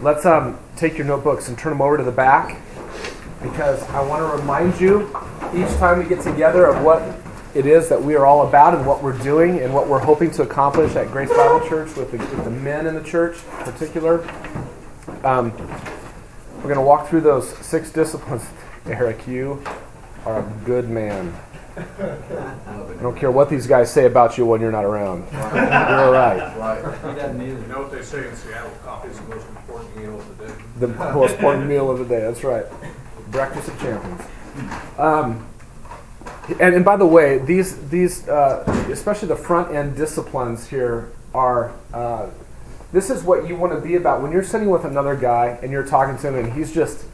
Let's take your notebooks and turn them over to the back, because I want to remind you each time we get together of what it is that we are all about and what we're doing and what we're hoping to accomplish at Grace Bible Church with the men in the church in particular. We're going to walk through those 6 disciplines. Eric, you are a good man. I don't care what these guys say about you when you're not around. You're all right. He doesn't either. You know what they say in Seattle? Coffee is the most important meal of the day. The most important meal of the day. That's right. Breakfast of champions. And by the way, these especially the front end disciplines here are. This is what you want to be about when you're sitting with another guy and you're talking to him and he's just.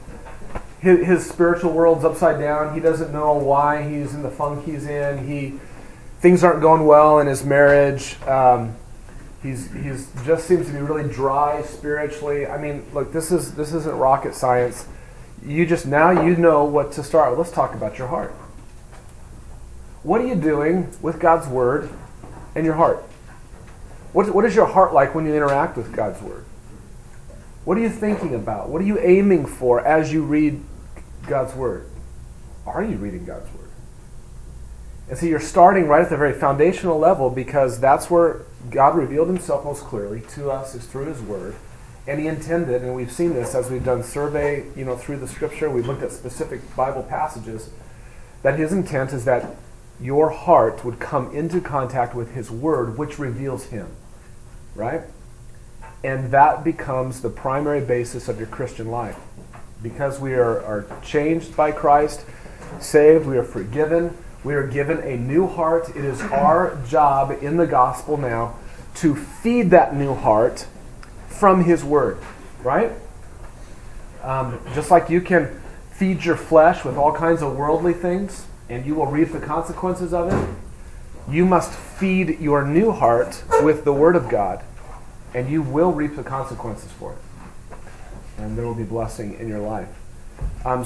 His spiritual world's upside down. He doesn't know why he's in the funk he's in. Things aren't going well in his marriage. He's just seems to be really dry spiritually. I mean, look, this isn't rocket science. You know what to start with. Let's talk about your heart. What are you doing with God's Word and your heart? What is your heart like when you interact with God's Word? What are you thinking about? What are you aiming for as you read God's Word? Are you reading God's Word? And so you're starting right at the very foundational level, because that's where God revealed himself most clearly to us, is through his Word. And he intended, and we've seen this as we've done survey, through the Scripture, we've looked at specific Bible passages, that his intent is that your heart would come into contact with his Word, which reveals him. Right? And that becomes the primary basis of your Christian life. Because we are changed by Christ, saved, we are forgiven, we are given a new heart. It is our job in the gospel now to feed that new heart from his Word, right? Just like you can feed your flesh with all kinds of worldly things, and you will reap the consequences of it, you must feed your new heart with the Word of God. And you will reap the consequences for it. And there will be blessing in your life.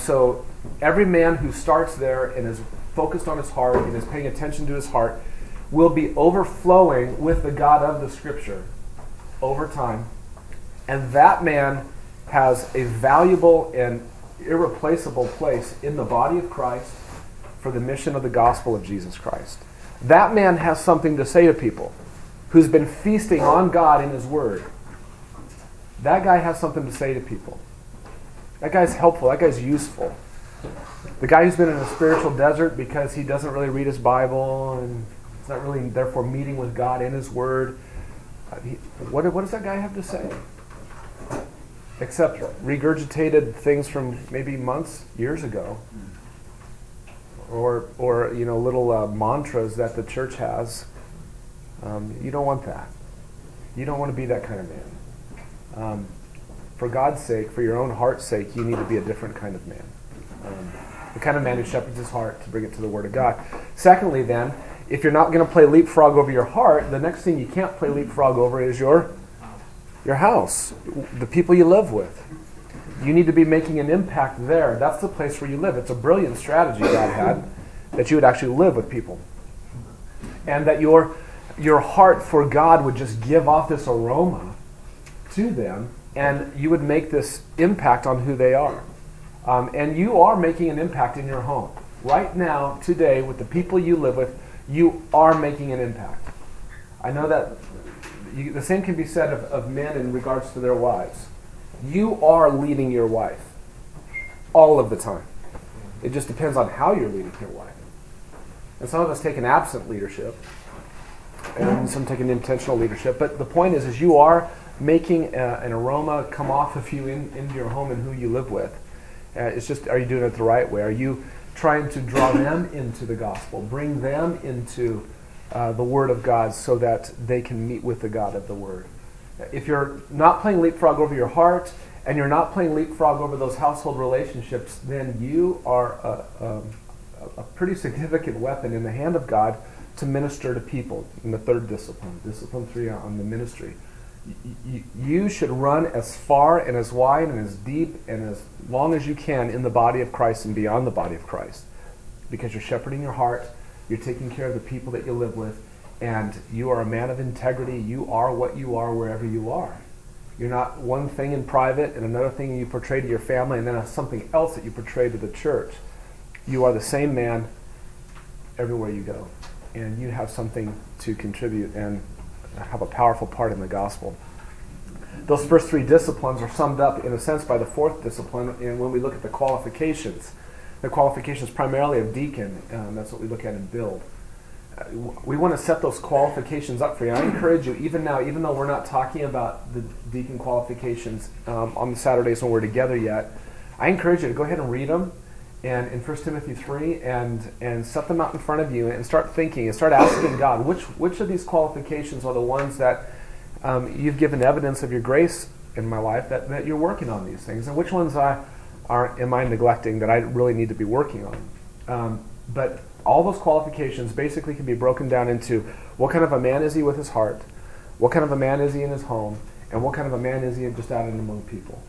So every man who starts there and is focused on his heart and is paying attention to his heart will be overflowing with the God of the Scripture over time. And that man has a valuable and irreplaceable place in the body of Christ for the mission of the gospel of Jesus Christ. That man has something to say to people who's been feasting on God in his Word. That guy has something to say to people. That guy's helpful. That guy's useful. The guy who's been in a spiritual desert because he doesn't really read his Bible and is not really, therefore, meeting with God in his Word. What does that guy have to say? Except regurgitated things from maybe months, years ago. Or little mantras that the church has. You don't want that. You don't want to be that kind of man. For God's sake, for your own heart's sake, you need to be a different kind of man. The kind of man who shepherds his heart to bring it to the Word of God. Secondly, then, if you're not going to play leapfrog over your heart, the next thing you can't play leapfrog over is your house, the people you live with. You need to be making an impact there. That's the place where you live. It's a brilliant strategy God had, that you would actually live with people. And that your heart for God would just give off this aroma to them, and you would make this impact on who they are. And you are making an impact in your home. Right now, today, with the people you live with, you are making an impact. I know that the same can be said of men in regards to their wives. You are leading your wife all of the time. It just depends on how you're leading your wife. And some of us take an absent leadership, and some take an intentional leadership. But the point is you are making an aroma come off of you into your home and who you live with. It's just, are you doing it the right way? Are you trying to draw them into the gospel, bring them into the Word of God so that they can meet with the God of the Word? If you're not playing leapfrog over your heart and you're not playing leapfrog over those household relationships, then you are a pretty significant weapon in the hand of God to minister to people in the third discipline, discipline 3 on the ministry. You should run as far and as wide and as deep and as long as you can in the body of Christ and beyond the body of Christ, because you're shepherding your heart, you're taking care of the people that you live with, and you are a man of integrity. You are what you are wherever you are. You're not one thing in private and another thing you portray to your family and then something else that you portray to the church. You are the same man everywhere you go, and you have something to contribute and have a powerful part in the gospel. Those first three disciplines are summed up, in a sense, by the fourth discipline, and when we look at the qualifications. The qualifications primarily of deacon, that's what we look at in build. We want to set those qualifications up for you. I encourage you, even now, even though we're not talking about the deacon qualifications on the Saturdays when we're together yet, I encourage you to go ahead and read them and in 1 Timothy 3 and set them out in front of you and start thinking and start asking God, which of these qualifications are the ones that you've given evidence of your grace in my life that you're working on these things, and which ones am I neglecting that I really need to be working on? But all those qualifications basically can be broken down into what kind of a man is he with his heart, what kind of a man is he in his home, and what kind of a man is he just out and among people.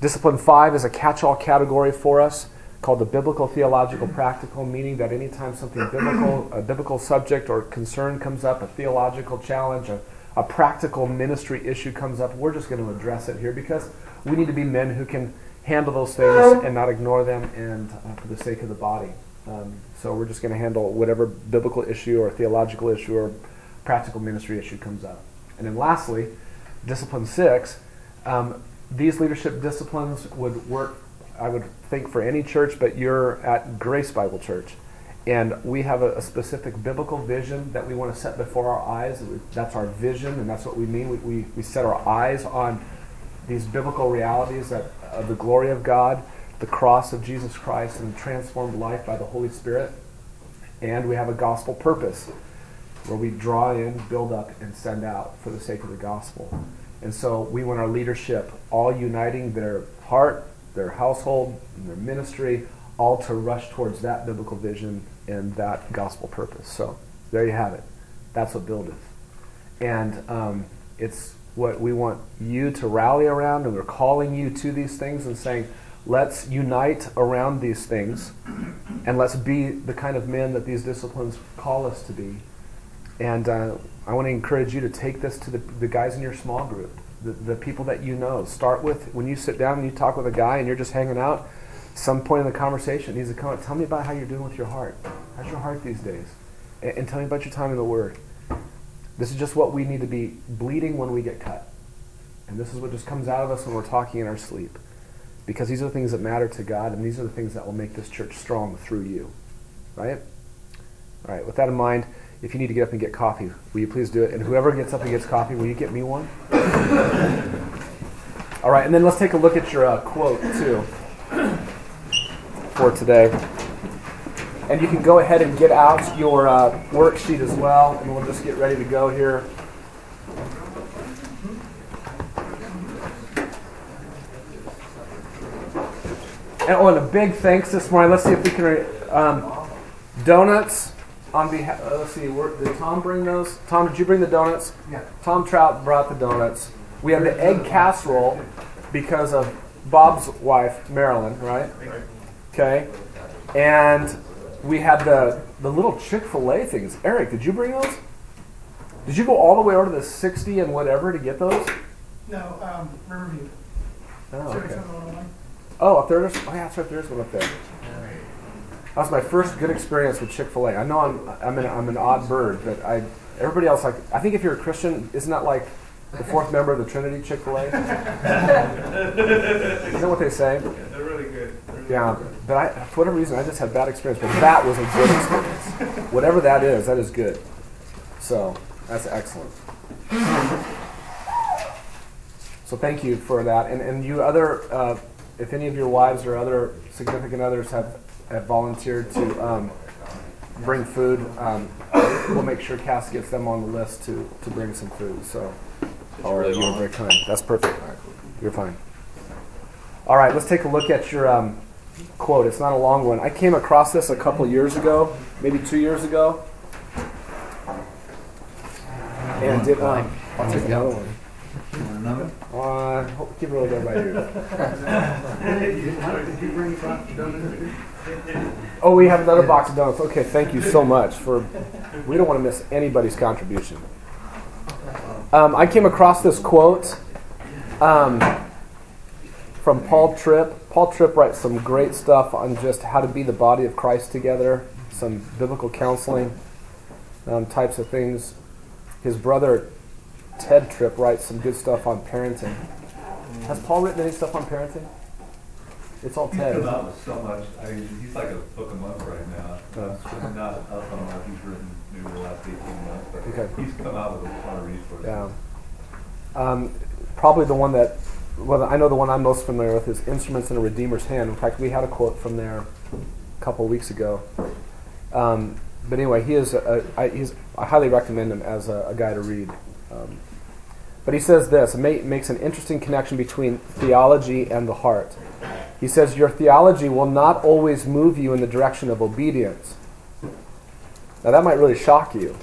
Discipline 5 is a catch-all category for us called the biblical theological practical, meaning that anytime something biblical, a biblical subject or concern comes up, a theological challenge, a practical ministry issue comes up, we're just going to address it here because we need to be men who can handle those things and not ignore them and for the sake of the body. So we're just going to handle whatever biblical issue or theological issue or practical ministry issue comes up. And then lastly, discipline 6, these leadership disciplines would work, I would think, for any church, but you're at Grace Bible Church. And we have a specific biblical vision that we want to set before our eyes. That's our vision, and that's what we mean. We set our eyes on these biblical realities of the glory of God, the cross of Jesus Christ, and transformed life by the Holy Spirit. And we have a gospel purpose where we draw in, build up, and send out for the sake of the gospel. And so we want our leadership all uniting their heart, their household, and their ministry, all to rush towards that biblical vision and that gospel purpose. So there you have it. That's what buildeth. And it's what we want you to rally around, and we're calling you to these things and saying, let's unite around these things, and let's be the kind of men that these disciplines call us to be. And I want to encourage you to take this to the guys in your small group, the people that you know. Start with, when you sit down and you talk with a guy and you're just hanging out, some point in the conversation needs to come up. Tell me about how you're doing with your heart. How's your heart these days? And tell me about your time in the Word. This is just what we need to be bleeding when we get cut. And this is what just comes out of us when we're talking in our sleep. Because these are the things that matter to God, and these are the things that will make this church strong through you. Right? All right, with that in mind, if you need to get up and get coffee, will you please do it? And whoever gets up and gets coffee, will you get me one? All right, and then let's take a look at your quote, too, for today. And you can go ahead and get out your worksheet as well, and we'll just get ready to go here. And a big thanks this morning. Let's see if we can... donuts on behalf... let's see, did Tom bring those? Tom, did you bring the donuts? Yeah. Tom Trout brought the donuts. We have the egg casserole because of Bob's wife, Marilyn, right? Okay. And we had the little Chick-fil-A things. Eric, did you bring those? Did you go all the way over to the 60 and whatever to get those? No, Riverview. Oh, okay. Oh, up there? Oh, yeah, that's right. There's one up there. That was my first good experience with Chick-fil-A. I know I'm an odd bird, but everybody else, like, I think if you're a Christian, isn't that like the fourth member of the Trinity, Chick-fil-A? Isn't that what they say? Yeah, they're really good. Yeah, but for whatever reason, I just had bad experience. But that was a good experience. Whatever that is good. So that's excellent. So thank you for that. And you other, if any of your wives or other significant others have volunteered to bring food, we'll make sure Cass gets them on the list to bring some food. So, you were very kind. That's perfect. You're fine. All right, let's take a look at your quote. It's not a long one. I came across this a couple years ago, maybe 2 years ago. And did I'll take the other one. Another? Keep it really good right here. Did you bring a box of donuts? Oh, we have another box of donuts. Okay, thank you so much. We don't want to miss anybody's contribution. I came across this quote from Paul Tripp. Paul Tripp writes some great stuff on just how to be the body of Christ together, some biblical counseling types of things. His brother Ted Tripp writes some good stuff on parenting. Has Paul written any stuff on parenting? It's all Ted. Not so much. I mean, he's like a book a month right now. It's not up on what he's written maybe the last 18 months, but okay. He's come out with a lot of resources. Yeah. Probably the one that, well, I know the one I'm most familiar with is Instruments in a Redeemer's Hand. In fact, we had a quote from there a couple weeks ago. But anyway, he is I highly recommend him as a guy to read. But he says this, makes an interesting connection between theology and the heart. He says, your theology will not always move you in the direction of obedience. Now that might really shock you,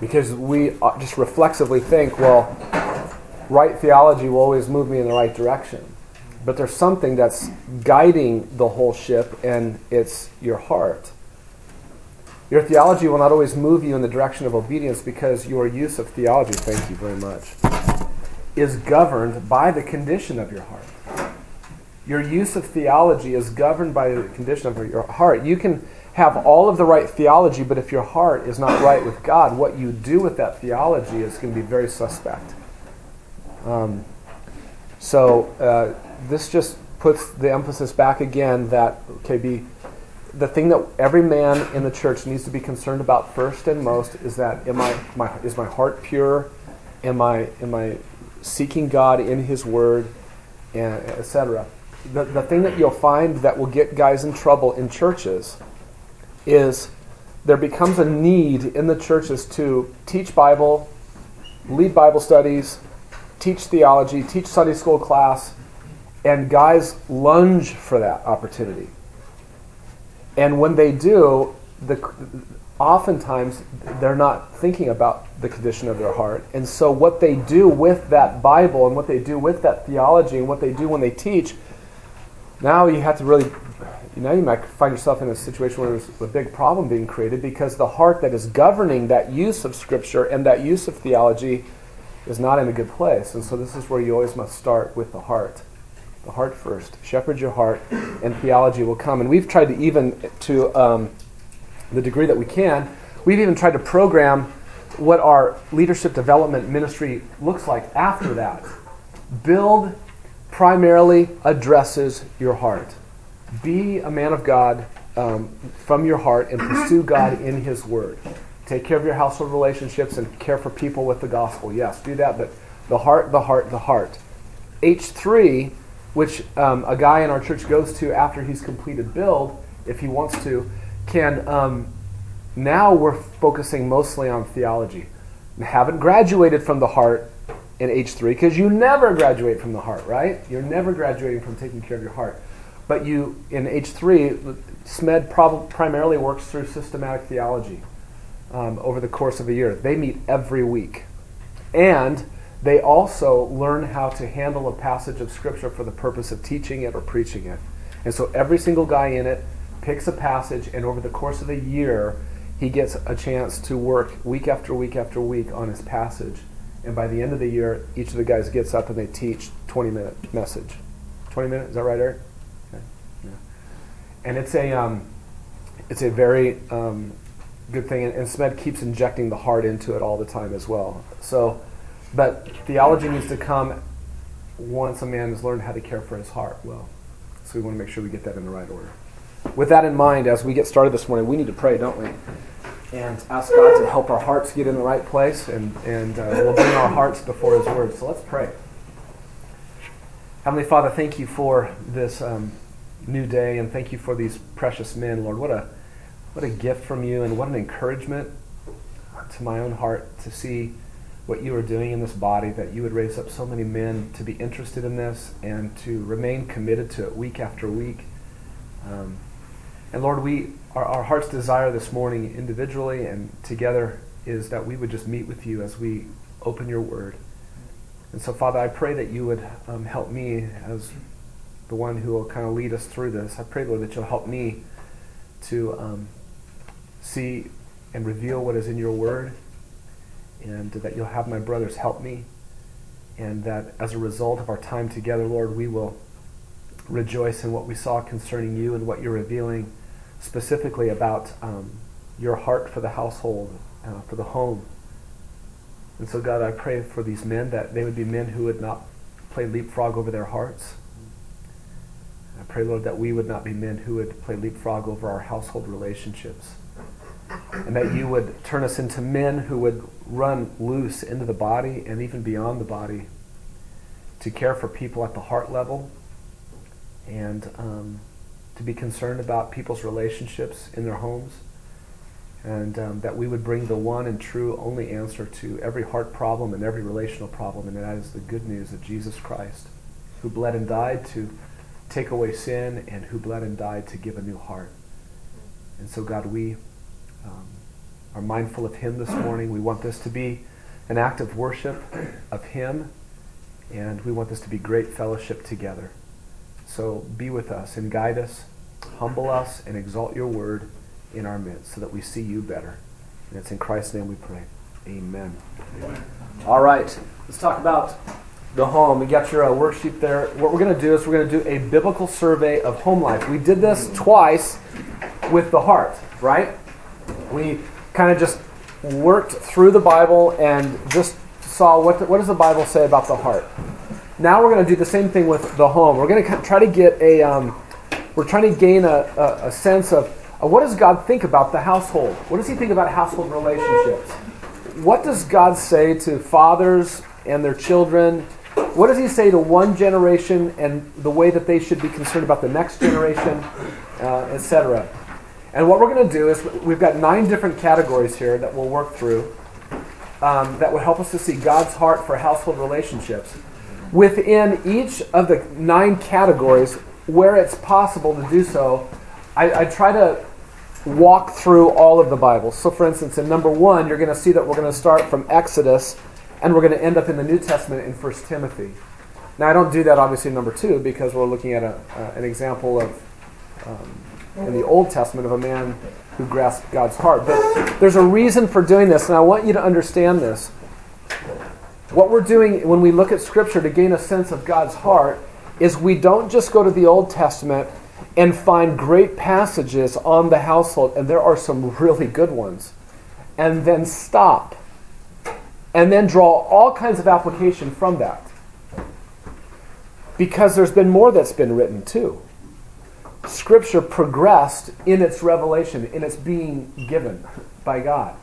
because we just reflexively think, well, right theology will always move me in the right direction. But there's something that's guiding the whole ship, and it's your heart. Your theology will not always move you in the direction of obedience because your use of theology, thank you very much, is governed by the condition of your heart. Your use of theology is governed by the condition of your heart. You can have all of the right theology, but if your heart is not right with God, what you do with that theology is going to be very suspect. This just puts the emphasis back again that, the thing that every man in the church needs to be concerned about first and most is that is my heart pure? Am I seeking God in His Word, and etc. The thing that you'll find that will get guys in trouble in churches is there becomes a need in the churches to teach Bible, lead Bible studies, teach theology, teach Sunday school class, and guys lunge for that opportunity. And when they do, oftentimes they're not thinking about the condition of their heart. And so what they do with that Bible and what they do with that theology and what they do when they teach, now you have to really, you might find yourself in a situation where there's a big problem being created because the heart that is governing that use of Scripture and that use of theology is not in a good place. And so this is where you always must start with the heart. The heart first. Shepherd your heart, and theology will come. And we've tried to the degree that we can, we've even tried to program what our leadership development ministry looks like after that. Build primarily addresses your heart. Be a man of God from your heart and pursue God in His Word. Take care of your household relationships and care for people with the gospel. Yes, do that, but the heart, the heart, the heart. H3, which a guy in our church goes to after he's completed build, if he wants to, can, now we're focusing mostly on theology. You haven't graduated from the heart in H3, because you never graduate from the heart, right? You're never graduating from taking care of your heart. But you, in H3, SMED primarily works through systematic theology over the course of a year. They meet every week. And they also learn how to handle a passage of Scripture for the purpose of teaching it or preaching it. And so every single guy in it picks a passage, and over the course of a year, he gets a chance to work week after week after week on his passage. And by the end of the year, each of the guys gets up and they teach 20-minute message. 20 minutes, is that right, Eric? Okay. Yeah. And it's a very good thing, and SMED keeps injecting the heart into it all the time as well. So. But theology needs to come once a man has learned how to care for his heart well. So we want to make sure we get that in the right order. With that in mind, as we get started this morning, we need to pray, don't we? And ask God to help our hearts get in the right place, and we'll bring our hearts before His Word. So let's pray. Heavenly Father, thank You for this new day, and thank You for these precious men, Lord. What a gift from You, and what an encouragement to my own heart to see what You are doing in this body, that You would raise up so many men to be interested in this and to remain committed to it week after week. And Lord, our heart's desire this morning individually and together is that we would just meet with You as we open Your Word. And so, Father, I pray that You would help me as the one who will kind of lead us through this. I pray, Lord, that You'll help me to see and reveal what is in Your Word, and that you'll have my brothers help me, and that as a result of our time together, Lord, we will rejoice in what we saw concerning you and what you're revealing specifically about your heart for the household, for the home. And so, God, I pray for these men that they would be men who would not play leapfrog over their hearts. I pray, Lord, that we would not be men who would play leapfrog over our household relationships, and that you would turn us into men who would run loose into the body and even beyond the body to care for people at the heart level, and to be concerned about people's relationships in their homes, and that we would bring the one and true only answer to every heart problem and every relational problem, and that is the good news of Jesus Christ, who bled and died to take away sin, and who bled and died to give a new heart. And so, God, we are mindful of him this morning. We want this to be an act of worship of him, and we want this to be great fellowship together. So be with us and guide us, humble us, and exalt your word in our midst so that we see you better. And it's in Christ's name we pray. Amen. Amen. All right, let's talk about the home. We got your worksheet there. What we're going to do is we're going to do a biblical survey of home life. We did this twice with the heart, right? We kind of just worked through the Bible and just saw what does the Bible say about the heart. Now we're going to do the same thing with the home. We're going to try to get a sense of what does God think about the household? What does he think about household relationships? What does God say to fathers and their children? What does he say to one generation and the way that they should be concerned about the next generation, etc.? And what we're going to do is we've got 9 different categories here that we'll work through that would help us to see God's heart for household relationships. Within each of the 9 categories, where it's possible to do so, I try to walk through all of the Bible. So, for instance, in number 1, you're going to see that we're going to start from Exodus, and we're going to end up in the New Testament in 1 Timothy. Now, I don't do that, obviously, in number 2, because we're looking at an example of... in the Old Testament of a man who grasped God's heart. But there's a reason for doing this, and I want you to understand this. What we're doing when we look at Scripture to gain a sense of God's heart is we don't just go to the Old Testament and find great passages on the household, and there are some really good ones, and then stop, and then draw all kinds of application from that. Because there's been more that's been written, too. Scripture progressed in its revelation, in its being given by God.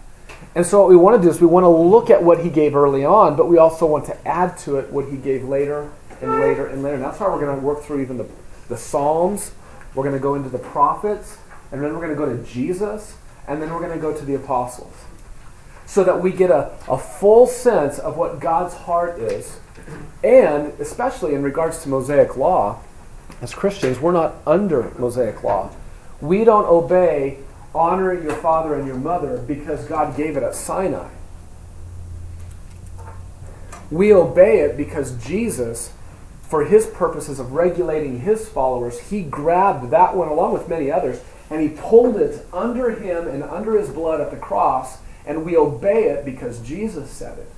And so what we want to do is we want to look at what he gave early on, but we also want to add to it what he gave later and later and later. And that's why we're going to work through even the Psalms. We're going to go into the prophets, and then we're going to go to Jesus, and then we're going to go to the apostles, so that we get a full sense of what God's heart is. And especially in regards to Mosaic law, as Christians, we're not under Mosaic law. We don't obey honor your father and your mother because God gave it at Sinai. We obey it because Jesus, for his purposes of regulating his followers, he grabbed that one along with many others, and he pulled it under him and under his blood at the cross, and we obey it because Jesus said it.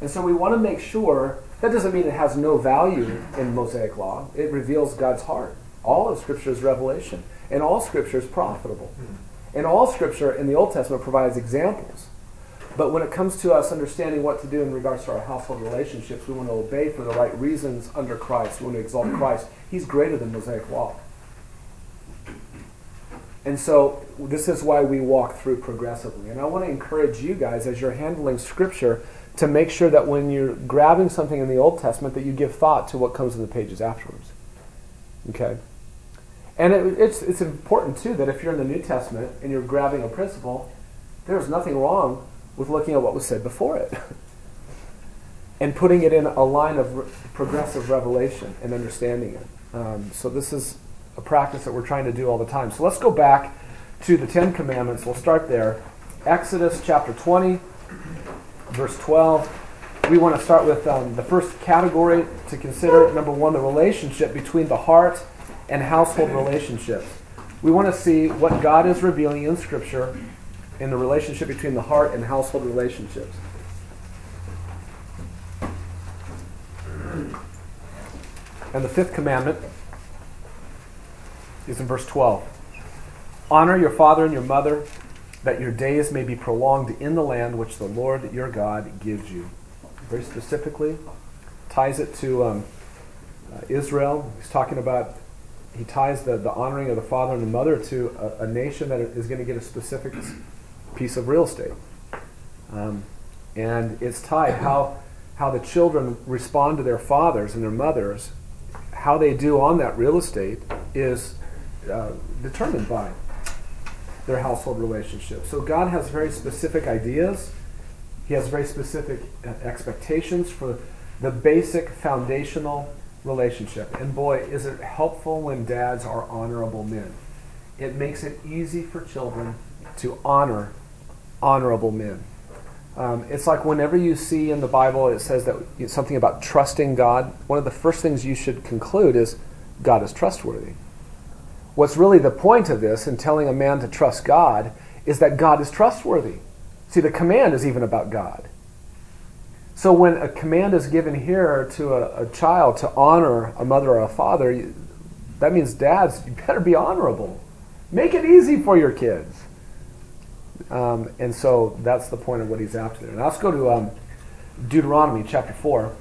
And so we want to make sure... That doesn't mean it has no value in Mosaic law. It reveals God's heart. All of Scripture is revelation, and all Scripture is profitable. And all Scripture in the Old Testament provides examples. But when it comes to us understanding what to do in regards to our household relationships, we want to obey for the right reasons under Christ. We want to exalt Christ. He's greater than Mosaic law. And so this is why we walk through progressively. And I want to encourage you guys, as you're handling Scripture, to make sure that when you're grabbing something in the Old Testament that you give thought to what comes in the pages afterwards. Okay? And it's important, too, that if you're in the New Testament and you're grabbing a principle, there's nothing wrong with looking at what was said before it and putting it in a line of progressive revelation and understanding it. So this is a practice that we're trying to do all the time. So let's go back to the Ten Commandments. We'll start there. Exodus chapter 20. Verse 12, we want to start with the first category to consider. Number 1, the relationship between the heart and household relationships. We want to see what God is revealing in Scripture in the relationship between the heart and household relationships. And the fifth commandment is in verse 12. Honor your father and your mother, that your days may be prolonged in the land which the Lord your God gives you. Very specifically, ties it to Israel. He's talking about, he ties the honoring of the father and the mother to a nation that is going to get a specific piece of real estate. And it's tied how the children respond to their fathers and their mothers, how they do on that real estate is determined by their household relationship. So God has very specific ideas. He has very specific expectations for the basic foundational relationship. And boy, is it helpful when dads are honorable men. It makes it easy for children to honor honorable men. It's like whenever you see in the Bible it says that it's something about trusting God, one of the first things you should conclude is God is trustworthy. What's really the point of this in telling a man to trust God is that God is trustworthy. See, the command is even about God. So when a command is given here to a child to honor a mother or a father, that means dads, you better be honorable. Make it easy for your kids. And so that's the point of what he's after there. Now let's go to Deuteronomy chapter 4.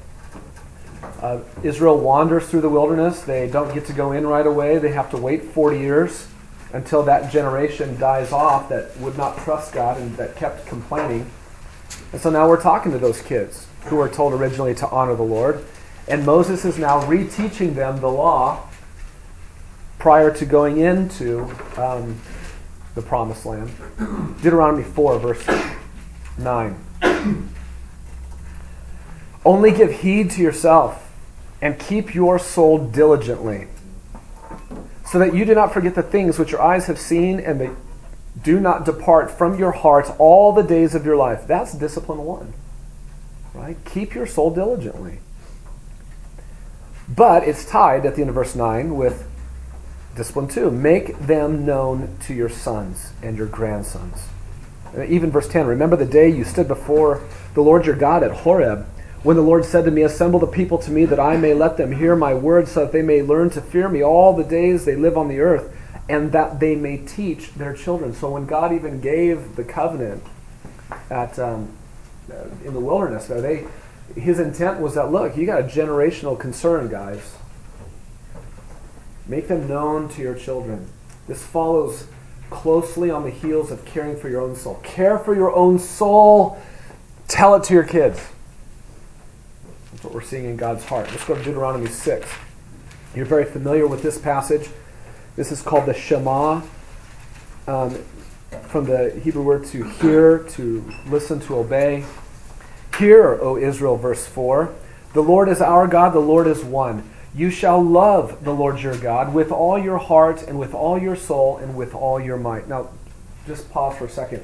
Israel wanders through the wilderness. They don't get to go in right away. They have to wait 40 years until that generation dies off that would not trust God and that kept complaining. And so now we're talking to those kids who were told originally to honor the Lord. And Moses is now reteaching them the law prior to going into the promised land. Deuteronomy 4, verse 9. Only give heed to yourself and keep your soul diligently, so that you do not forget the things which your eyes have seen, and they do not depart from your hearts all the days of your life. That's discipline one, right? Keep your soul diligently. But it's tied at the end of verse 9 with discipline 2, make them known to your sons and your grandsons. And even verse 10, remember the day you stood before the Lord your God at Horeb, when the Lord said to me, assemble the people to me that I may let them hear my word, so that they may learn to fear me all the days they live on the earth, and that they may teach their children. So when God even gave the covenant at in the wilderness, his intent was that, look, you got a generational concern, guys. Make them known to your children. This follows closely on the heels of caring for your own soul. Care for your own soul. Tell it to your kids. That's what we're seeing in God's heart. Let's go to Deuteronomy 6. You're very familiar with this passage. This is called the Shema. From the Hebrew word to hear, to listen, to obey. Hear, O Israel, verse 4. The Lord is our God, the Lord is one. You shall love the Lord your God with all your heart and with all your soul and with all your might. Now, just pause for a second.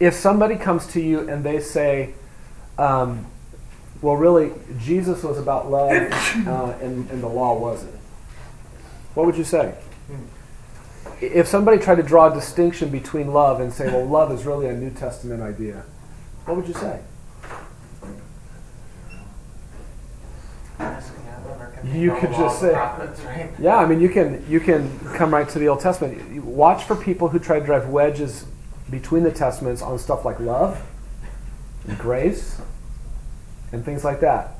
If somebody comes to you and they say, well, really, Jesus was about love and the law wasn't, what would you say? If somebody tried to draw a distinction between love and say, well, love is really a New Testament idea, what would you say? You could just say, prophets, right? Yeah, I mean, you can come right to the Old Testament. You watch for people who try to drive wedges between the Testaments on stuff like love and grace and things like that,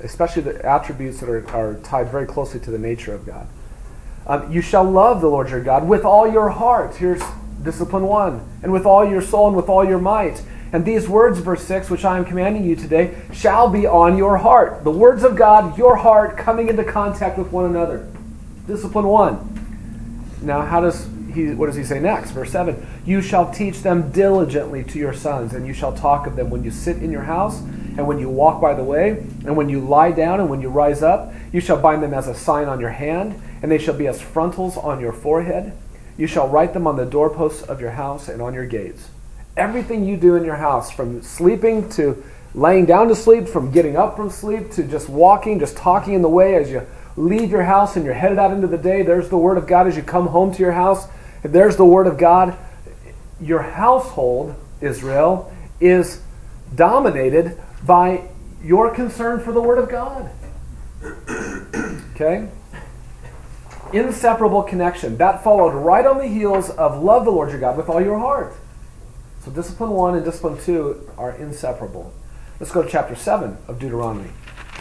especially the attributes that are tied very closely to the nature of God. You shall love the Lord your God with all your heart. Here's discipline one. And with all your soul and with all your might. And these words, verse 6, which I am commanding you today, shall be on your heart. The words of God, your heart, coming into contact with one another. Discipline 1. Now, what does he say next? Verse 7, you shall teach them diligently to your sons, and you shall talk of them when you sit in your house, and when you walk by the way, and when you lie down, and when you rise up. You shall bind them as a sign on your hand, and they shall be as frontals on your forehead. You shall write them on the doorposts of your house and on your gates. Everything you do in your house, from sleeping to laying down to sleep, from getting up from sleep to just walking, just talking in the way as you leave your house and you're headed out into the day, there's the Word of God as you come home to your house. There's the Word of God. Your household, Israel, is dominated by your concern for the Word of God. Okay? Inseparable connection. That followed right on the heels of love the Lord your God with all your heart. So discipline 1 and discipline 2 are inseparable. Let's go to chapter 7 of Deuteronomy.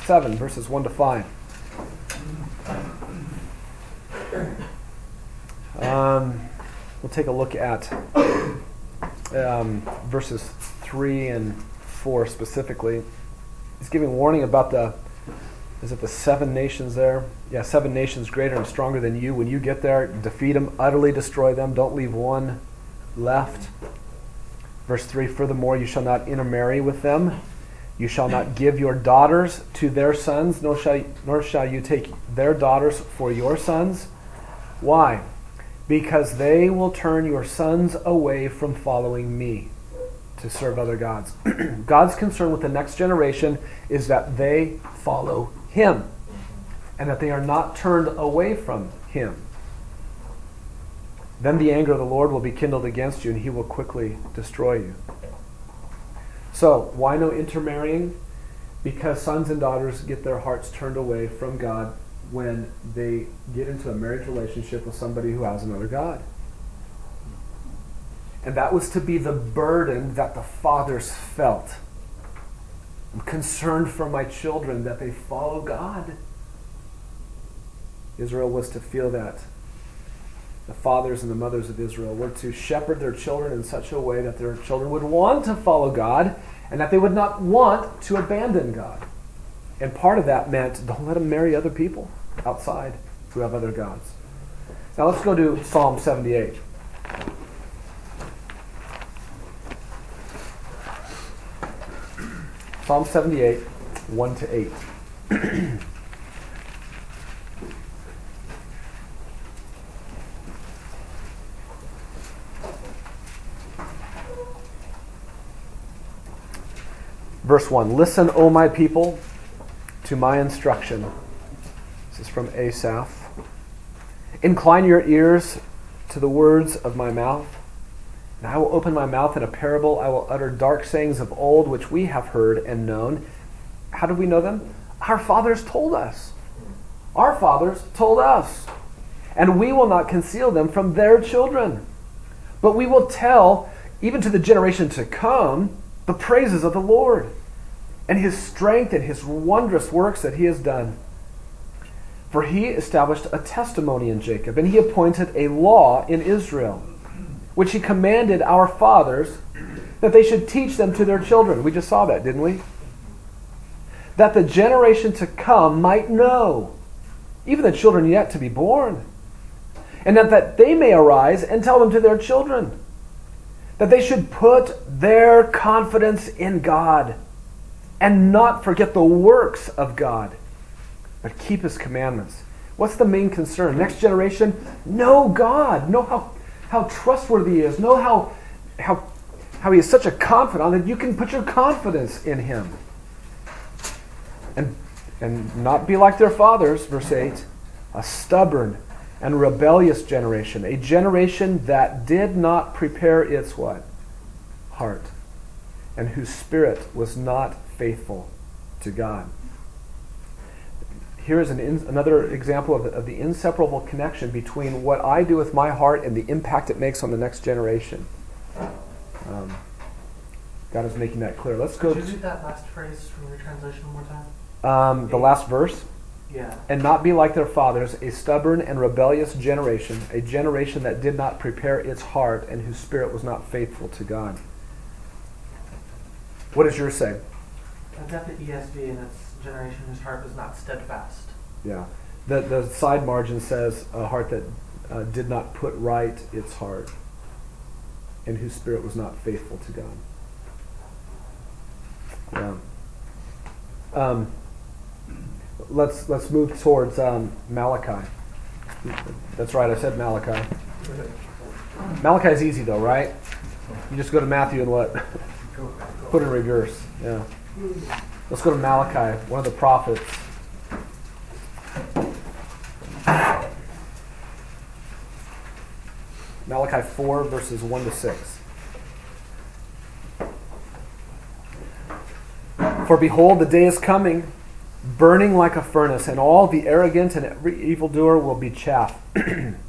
7, verses 1 to 5. We'll take a look at verses 3 and 4 specifically. He's giving warning about the seven nations there? Yeah, seven nations greater and stronger than you. When you get there, defeat them, utterly destroy them. Don't leave one left. Verse 3, furthermore, you shall not intermarry with them. You shall not give your daughters to their sons, nor shall you take their daughters for your sons. Why? Because they will turn your sons away from following me to serve other gods. God's concern with the next generation is that they follow him and that they are not turned away from him. Then the anger of the Lord will be kindled against you and he will quickly destroy you. So, why no intermarrying? Because sons and daughters get their hearts turned away from God when they get into a marriage relationship with somebody who has another god. And that was to be the burden that the fathers felt. I'm concerned for my children that they follow God. Israel was to feel that. The fathers and the mothers of Israel were to shepherd their children in such a way that their children would want to follow God and that they would not want to abandon God. And part of that meant, don't let them marry other people outside who have other gods. Now let's go to Psalm 78. Psalm 78, 1 to 8. Verse 1, listen, O my people, to my instruction. This is from Asaph. Incline your ears to the words of my mouth, and I will open my mouth in a parable. I will utter dark sayings of old, which we have heard and known. How did we know them? Our fathers told us. Our fathers told us. And we will not conceal them from their children. But we will tell, even to the generation to come, the praises of the Lord, and his strength and his wondrous works that he has done. For he established a testimony in Jacob, and he appointed a law in Israel, which he commanded our fathers that they should teach them to their children. We just saw that, didn't we? That the generation to come might know, even the children yet to be born, and that they may arise and tell them to their children, that they should put their confidence in God and not forget the works of God, but keep his commandments. What's the main concern? Next generation, know God. Know how trustworthy he is. Know how he is such a confidant that you can put your confidence in him. And not be like their fathers, verse 8, a stubborn and rebellious generation, a generation that did not prepare its what? Heart, and whose spirit was not faithful to God. Here is another example of the inseparable connection between what I do with my heart and the impact it makes on the next generation. God is making that clear. Let's go. Could you read that last phrase from your translation one more time? The last verse? Yeah. And not be like their fathers, a stubborn and rebellious generation, a generation that did not prepare its heart and whose spirit was not faithful to God. What does yours say? I've got the ESV, and it's generation whose heart was not steadfast. Yeah. The side margin says a heart that did not put right its heart and whose spirit was not faithful to God. Yeah. Let's move towards Malachi. That's right, I said Malachi. Malachi is easy though, right? You just go to Matthew and what? Put in reverse. Yeah. Let's go to Malachi, one of the prophets. Malachi 4, verses 1 to 6. For behold, the day is coming, burning like a furnace, and all the arrogant and every evildoer will be chaff. And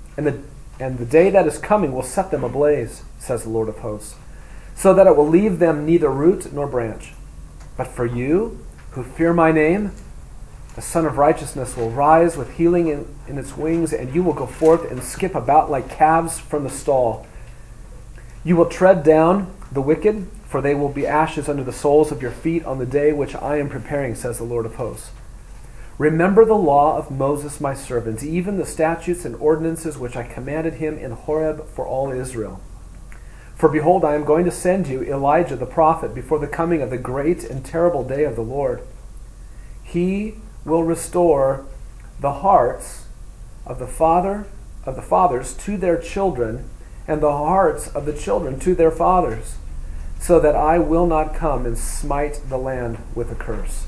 the day that is coming will set them ablaze, says the Lord of hosts, so that it will leave them neither root nor branch. But for you, who fear my name, the Son of Righteousness will rise with healing in its wings, and you will go forth and skip about like calves from the stall. You will tread down the wicked, for they will be ashes under the soles of your feet on the day which I am preparing, says the Lord of hosts. Remember the law of Moses my servant, even the statutes and ordinances which I commanded him in Horeb for all Israel. For behold, I am going to send you Elijah the prophet before the coming of the great and terrible day of the Lord. He will restore the hearts of the fathers to their children, and the hearts of the children to their fathers, so that I will not come and smite the land with a curse.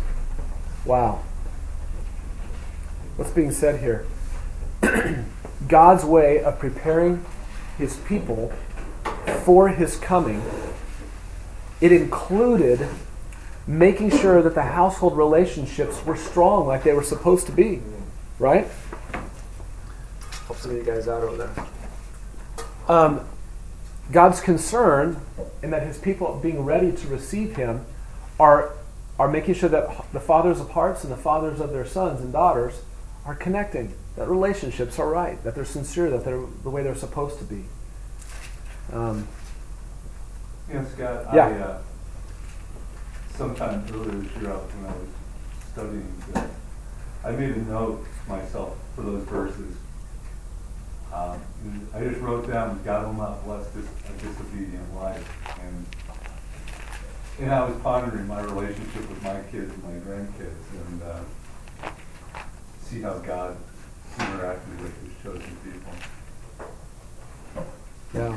Wow. What's being said here? God's way of preparing his people for his coming, it included making sure that the household relationships were strong like they were supposed to be, right? Help some of you guys out over there. God's concern in that his people being ready to receive him are making sure that the fathers of hearts and the fathers of their sons and daughters are connecting, that relationships are right, that they're sincere, that they're the way they're supposed to be. Yes, Scott, yeah. I sometime earlier this year when I was studying this, I made a note myself for those verses. I just wrote down, God will not bless a disobedient life. And I was pondering my relationship with my kids and my grandkids and see how God interacted with his chosen people. Yeah.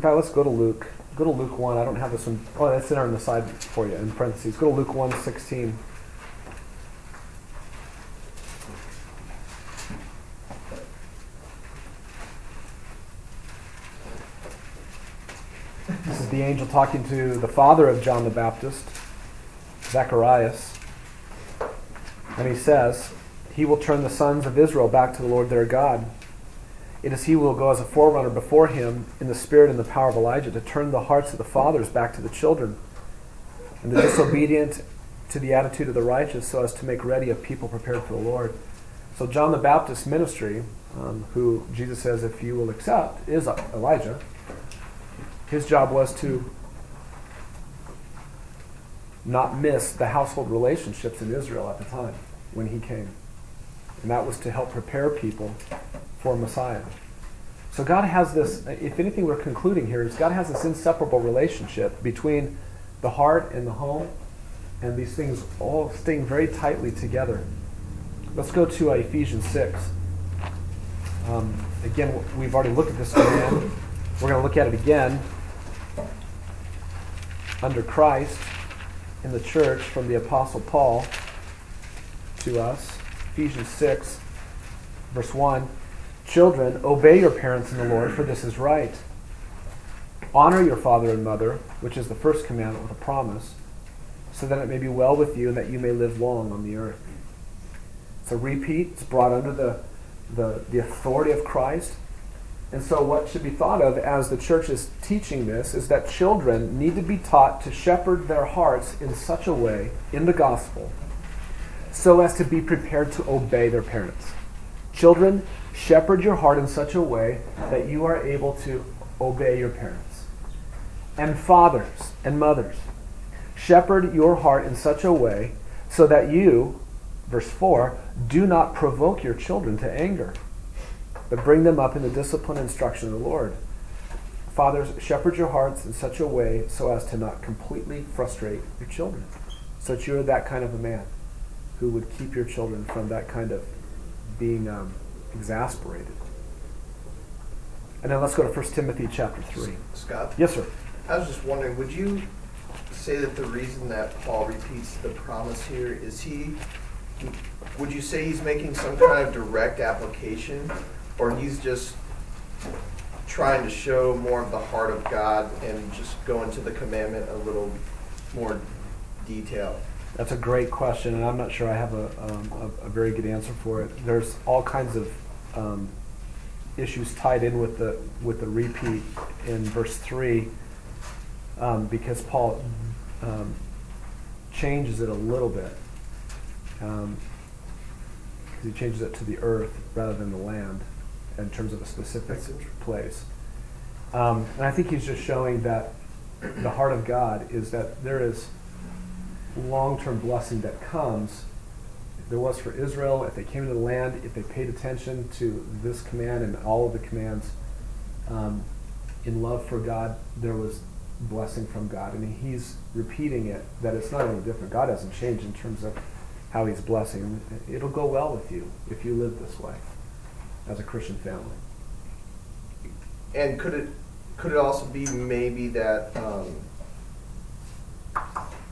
Let's go to Luke. Go to Luke 1. I don't have this one. Oh, that's in on the side for you in parentheses. Go to Luke 1:16. This is the angel talking to the father of John the Baptist, Zacharias. And he says, he will turn the sons of Israel back to the Lord their God. It is he who will go as a forerunner before him in the spirit and the power of Elijah to turn the hearts of the fathers back to the children and the disobedient to the attitude of the righteous so as to make ready a people prepared for the Lord. So John the Baptist's ministry, who Jesus says, if you will accept, is Elijah. His job was to not miss the household relationships in Israel at the time when he came. And that was to help prepare people for Messiah. So God has this, if anything we're concluding here, is God has this inseparable relationship between the heart and the home, and these things all staying very tightly together. Let's go to Ephesians 6. Again, we've already looked at this command. We're going to look at it again under Christ in the church from the Apostle Paul to us. Ephesians 6, verse 1. Children, obey your parents in the Lord, for this is right. Honor your father and mother, which is the first commandment with a promise, so that it may be well with you and that you may live long on the earth. It's a repeat. It's brought under the authority of Christ. And so what should be thought of as the church is teaching this is that children need to be taught to shepherd their hearts in such a way, in the gospel, so as to be prepared to obey their parents. Children, shepherd your heart in such a way that you are able to obey your parents. And fathers and mothers, shepherd your heart in such a way so that you, verse 4, do not provoke your children to anger, but bring them up in the discipline and instruction of the Lord. Fathers, shepherd your hearts in such a way so as to not completely frustrate your children, so that you are that kind of a man who would keep your children from that kind of being exasperated. And then let's go to 1 Timothy chapter 3. Scott? Yes, sir. I was just wondering, would you say that the reason that Paul repeats the promise here is would you say he's making some kind of direct application, or he's just trying to show more of the heart of God and just go into the commandment a little more detail? That's a great question, and I'm not sure I have a very good answer for it. There's all kinds of issues tied in with the repeat in verse 3, because Paul changes it a little bit. Because he changes it to the earth rather than the land in terms of a specific place. And I think he's just showing that the heart of God is that there is long-term blessing that comes. There was for Israel if they came to the land, if they paid attention to this command and all of the commands in love for God, there was blessing from God. And he's repeating it, that it's not any different. God hasn't changed in terms of how he's blessing. It'll go well with you if you live this way as a Christian family. And could it also be maybe that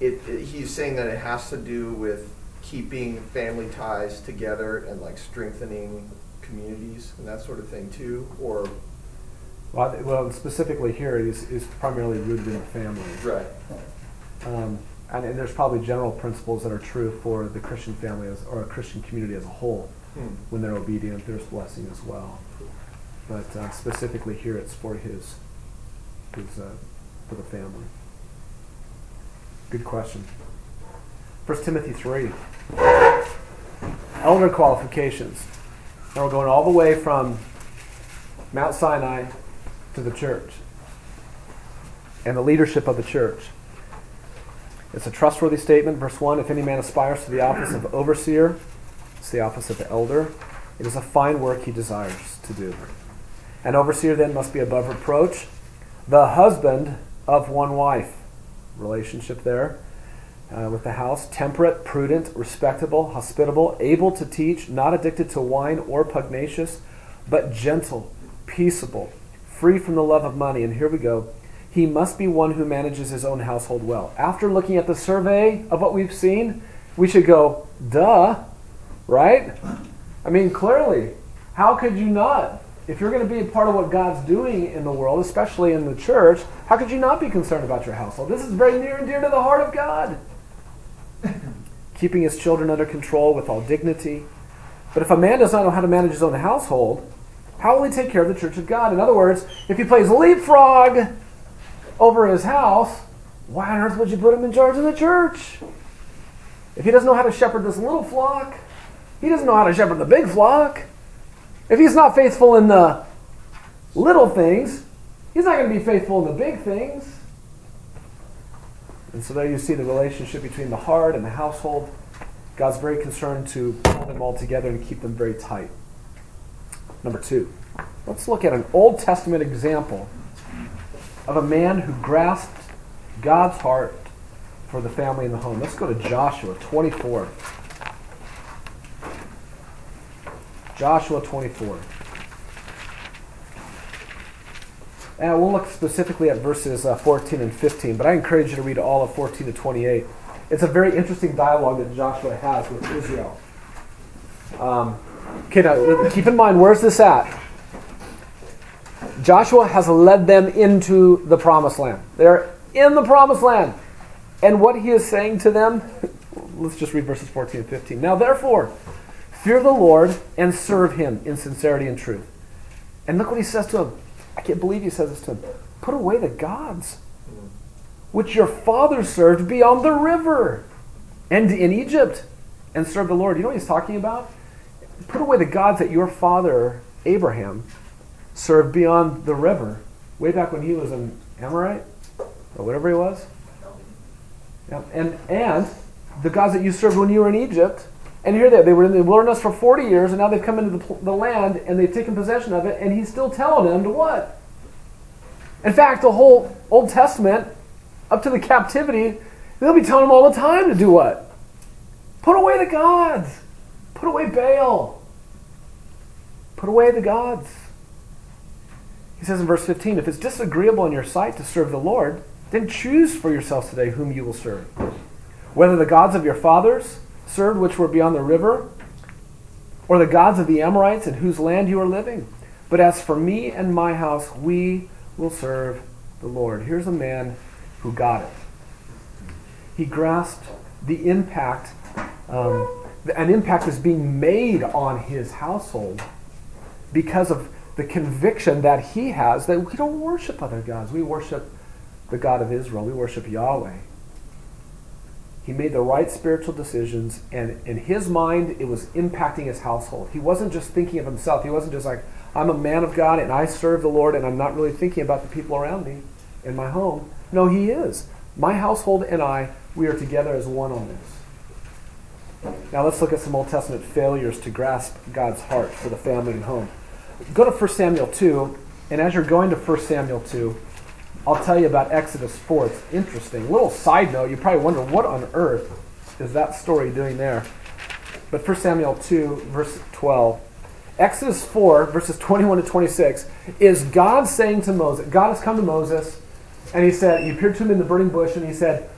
he's saying that it has to do with keeping family ties together and like strengthening communities and that sort of thing too, or? Well, specifically here is primarily rooted in the family. Right. And there's probably general principles that are true for the Christian family or a Christian community as a whole. When they're obedient, there's blessing as well. But specifically here, it's for his for the family. Good question. 1 Timothy 3. Elder qualifications. Now we're going all the way from Mount Sinai to the church and the leadership of the church. It's a trustworthy statement. Verse 1, if any man aspires to the office of overseer, it's the office of the elder, it is a fine work he desires to do. An overseer then must be above reproach, the husband of one wife. Relationship there with the house. Temperate, prudent, respectable, hospitable, able to teach, not addicted to wine or pugnacious, but gentle, peaceable, free from the love of money. And here we go. He must be one who manages his own household well. After looking at the survey of what we've seen, we should go, duh, right? I mean, clearly, how could you not? If you're going to be a part of what God's doing in the world, especially in the church, how could you not be concerned about your household? This is very near and dear to the heart of God. Keeping his children under control with all dignity. But if a man does not know how to manage his own household, how will he take care of the church of God? In other words, if he plays leapfrog over his house, why on earth would you put him in charge of the church? If he doesn't know how to shepherd this little flock, he doesn't know how to shepherd the big flock. If he's not faithful in the little things, he's not going to be faithful in the big things. And so there you see the relationship between the heart and the household. God's very concerned to pull them all together and keep them very tight. Number 2, let's look at an Old Testament example of a man who grasped God's heart for the family and the home. Let's go to Joshua 24. Joshua 24. And we'll look specifically at verses 14 and 15, but I encourage you to read all of 14 to 28. It's a very interesting dialogue that Joshua has with Israel. Okay, now keep in mind, where's this at? Joshua has led them into the promised land. They're in the promised land. And what he is saying to them, let's just read verses 14 and 15. Now therefore, fear the Lord and serve him in sincerity and truth. And look what he says to him. I can't believe he says this to him. Put away the gods which your fathers served beyond the river and in Egypt and serve the Lord. You know what he's talking about? Put away the gods that your father, Abraham, served beyond the river way back when he was an Amorite or whatever he was. Yeah. And the gods that you served when you were in Egypt. And here they were in the wilderness for 40 years, and now they've come into the land, and they've taken possession of it, and he's still telling them to what? In fact, the whole Old Testament, up to the captivity, they'll be telling them all the time to do what? Put away the gods. Put away Baal. Put away the gods. He says in verse 15, if it's disagreeable in your sight to serve the Lord, then choose for yourselves today whom you will serve. Whether the gods of your fathers served which were beyond the river, or the gods of the Amorites in whose land you are living. But as for me and my house, we will serve the Lord. Here's a man who got it. he grasped the impact, an impact was being made on his household because of the conviction that he has that we don't worship other gods. We worship the God of Israel. We worship Yahweh. He made the right spiritual decisions, and in his mind, it was impacting his household. He wasn't just thinking of himself. He wasn't just like, I'm a man of God, and I serve the Lord, and I'm not really thinking about the people around me in my home. No, he is. My household and I, we are together as one on this. Now let's look at some Old Testament failures to grasp God's heart for the family and home. Go to 1 Samuel 2, and as you're going to 1 Samuel 2, I'll tell you about Exodus 4. It's interesting. Little side note, you probably wonder, what on earth is that story doing there? But 1 Samuel 2, verse 12. Exodus 4, verses 21 to 26, is God saying to Moses, God has come to Moses, and he said, he appeared to him in the burning bush, and he said,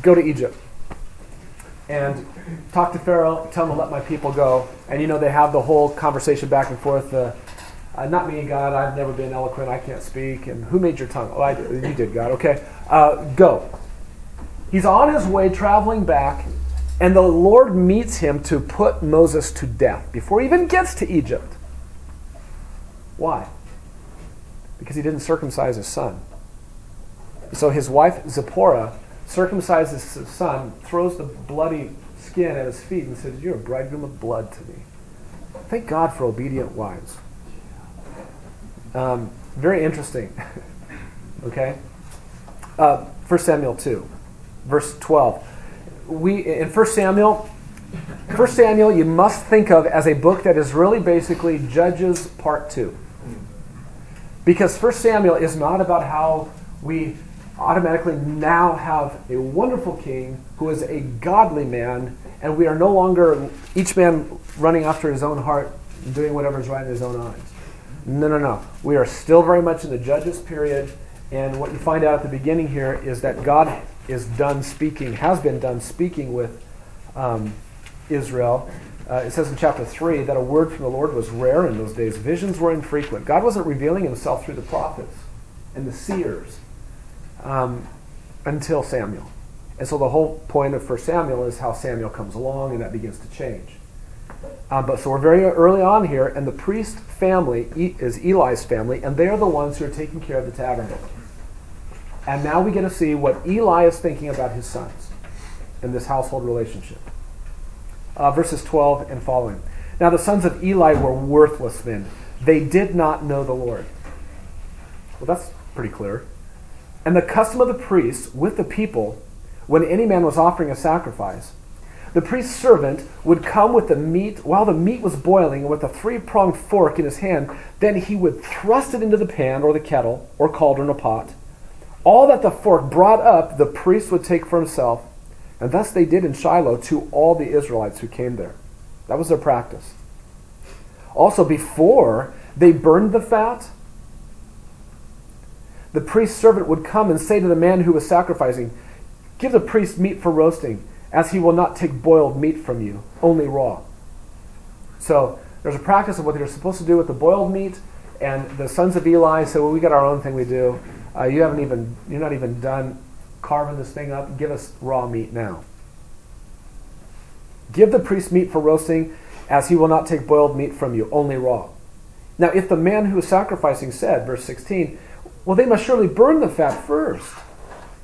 go to Egypt and talk to Pharaoh, tell him to let my people go. And you know, they have the whole conversation back and forth, not me, God, I've never been eloquent, I can't speak, and who made your tongue? Oh, I did. You did, God, okay. Go. He's on his way traveling back, and the Lord meets him to put Moses to death before he even gets to Egypt. Why? Because he didn't circumcise his son. So his wife Zipporah circumcises his son, throws the bloody skin at his feet, and says, you're a bridegroom of blood to me. Thank God for obedient wives. Very interesting. Okay? 1 Samuel 2, verse 12. In 1 Samuel, you must think of as a book that is really basically Judges Part 2. Because 1 Samuel is not about how we automatically now have a wonderful king who is a godly man, and we are no longer each man running after his own heart and doing whatever is right in his own eyes. No. We are still very much in the Judges period, and what you find out at the beginning here is that God is done speaking, has been done speaking with Israel. It says in chapter 3 that a word from the Lord was rare in those days. Visions were infrequent. God wasn't revealing himself through the prophets and the seers until Samuel. And so the whole point of 1 Samuel is how Samuel comes along and that begins to change. So we're very early on here, and the priest family is Eli's family, and they are the ones who are taking care of the tabernacle. And now we get to see what Eli is thinking about his sons in this household relationship. Verses 12 and following. Now the sons of Eli were worthless men. They did not know the Lord. Well, that's pretty clear. And the custom of the priests with the people, when any man was offering a sacrifice, the priest's servant would come with the meat, while the meat was boiling, with a three-pronged fork in his hand. Then he would thrust it into the pan or the kettle or cauldron or pot. All that the fork brought up, the priest would take for himself, and thus they did in Shiloh to all the Israelites who came there. That was their practice. Also, before they burned the fat, the priest's servant would come and say to the man who was sacrificing, give the priest meat for roasting, as he will not take boiled meat from you, only raw. So there's a practice of what they're supposed to do with the boiled meat, and the sons of Eli said, well, we got our own thing we do. You're not even done carving this thing up. Give us raw meat now. Give the priest meat for roasting, as he will not take boiled meat from you, only raw. Now, if the man who was sacrificing said, verse 16, well, they must surely burn the fat first,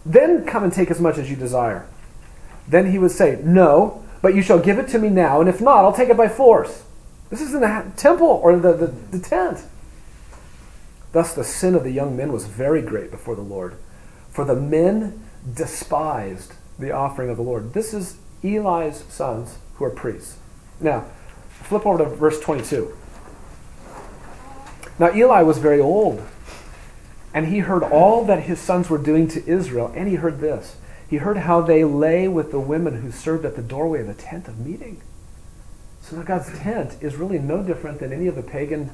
then come and take as much as you desire. Then he would say, no, but you shall give it to me now, and if not, I'll take it by force. This is in the temple or the tent. Thus the sin of the young men was very great before the Lord, for the men despised the offering of the Lord. This is Eli's sons who are priests. Now, flip over to verse 22. Now Eli was very old, and he heard all that his sons were doing to Israel, and he heard this. He heard how they lay with the women who served at the doorway of the tent of meeting. So now God's tent is really no different than any of the pagan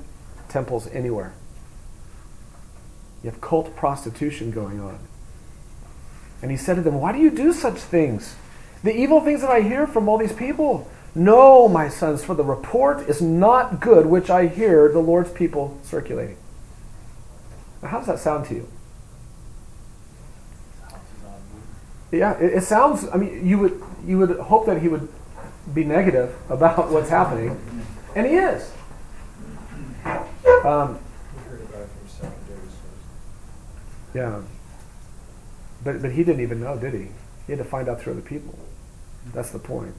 temples anywhere. You have cult prostitution going on. And he said to them, why do you do such things? The evil things that I hear from all these people. No, my sons, for the report is not good which I hear the Lord's people circulating. Now, how does that sound to you? Yeah, it sounds. I mean, you would hope that he would be negative about what's happening, and he is. Yeah, but he didn't even know, did he? He had to find out through other people. That's the point.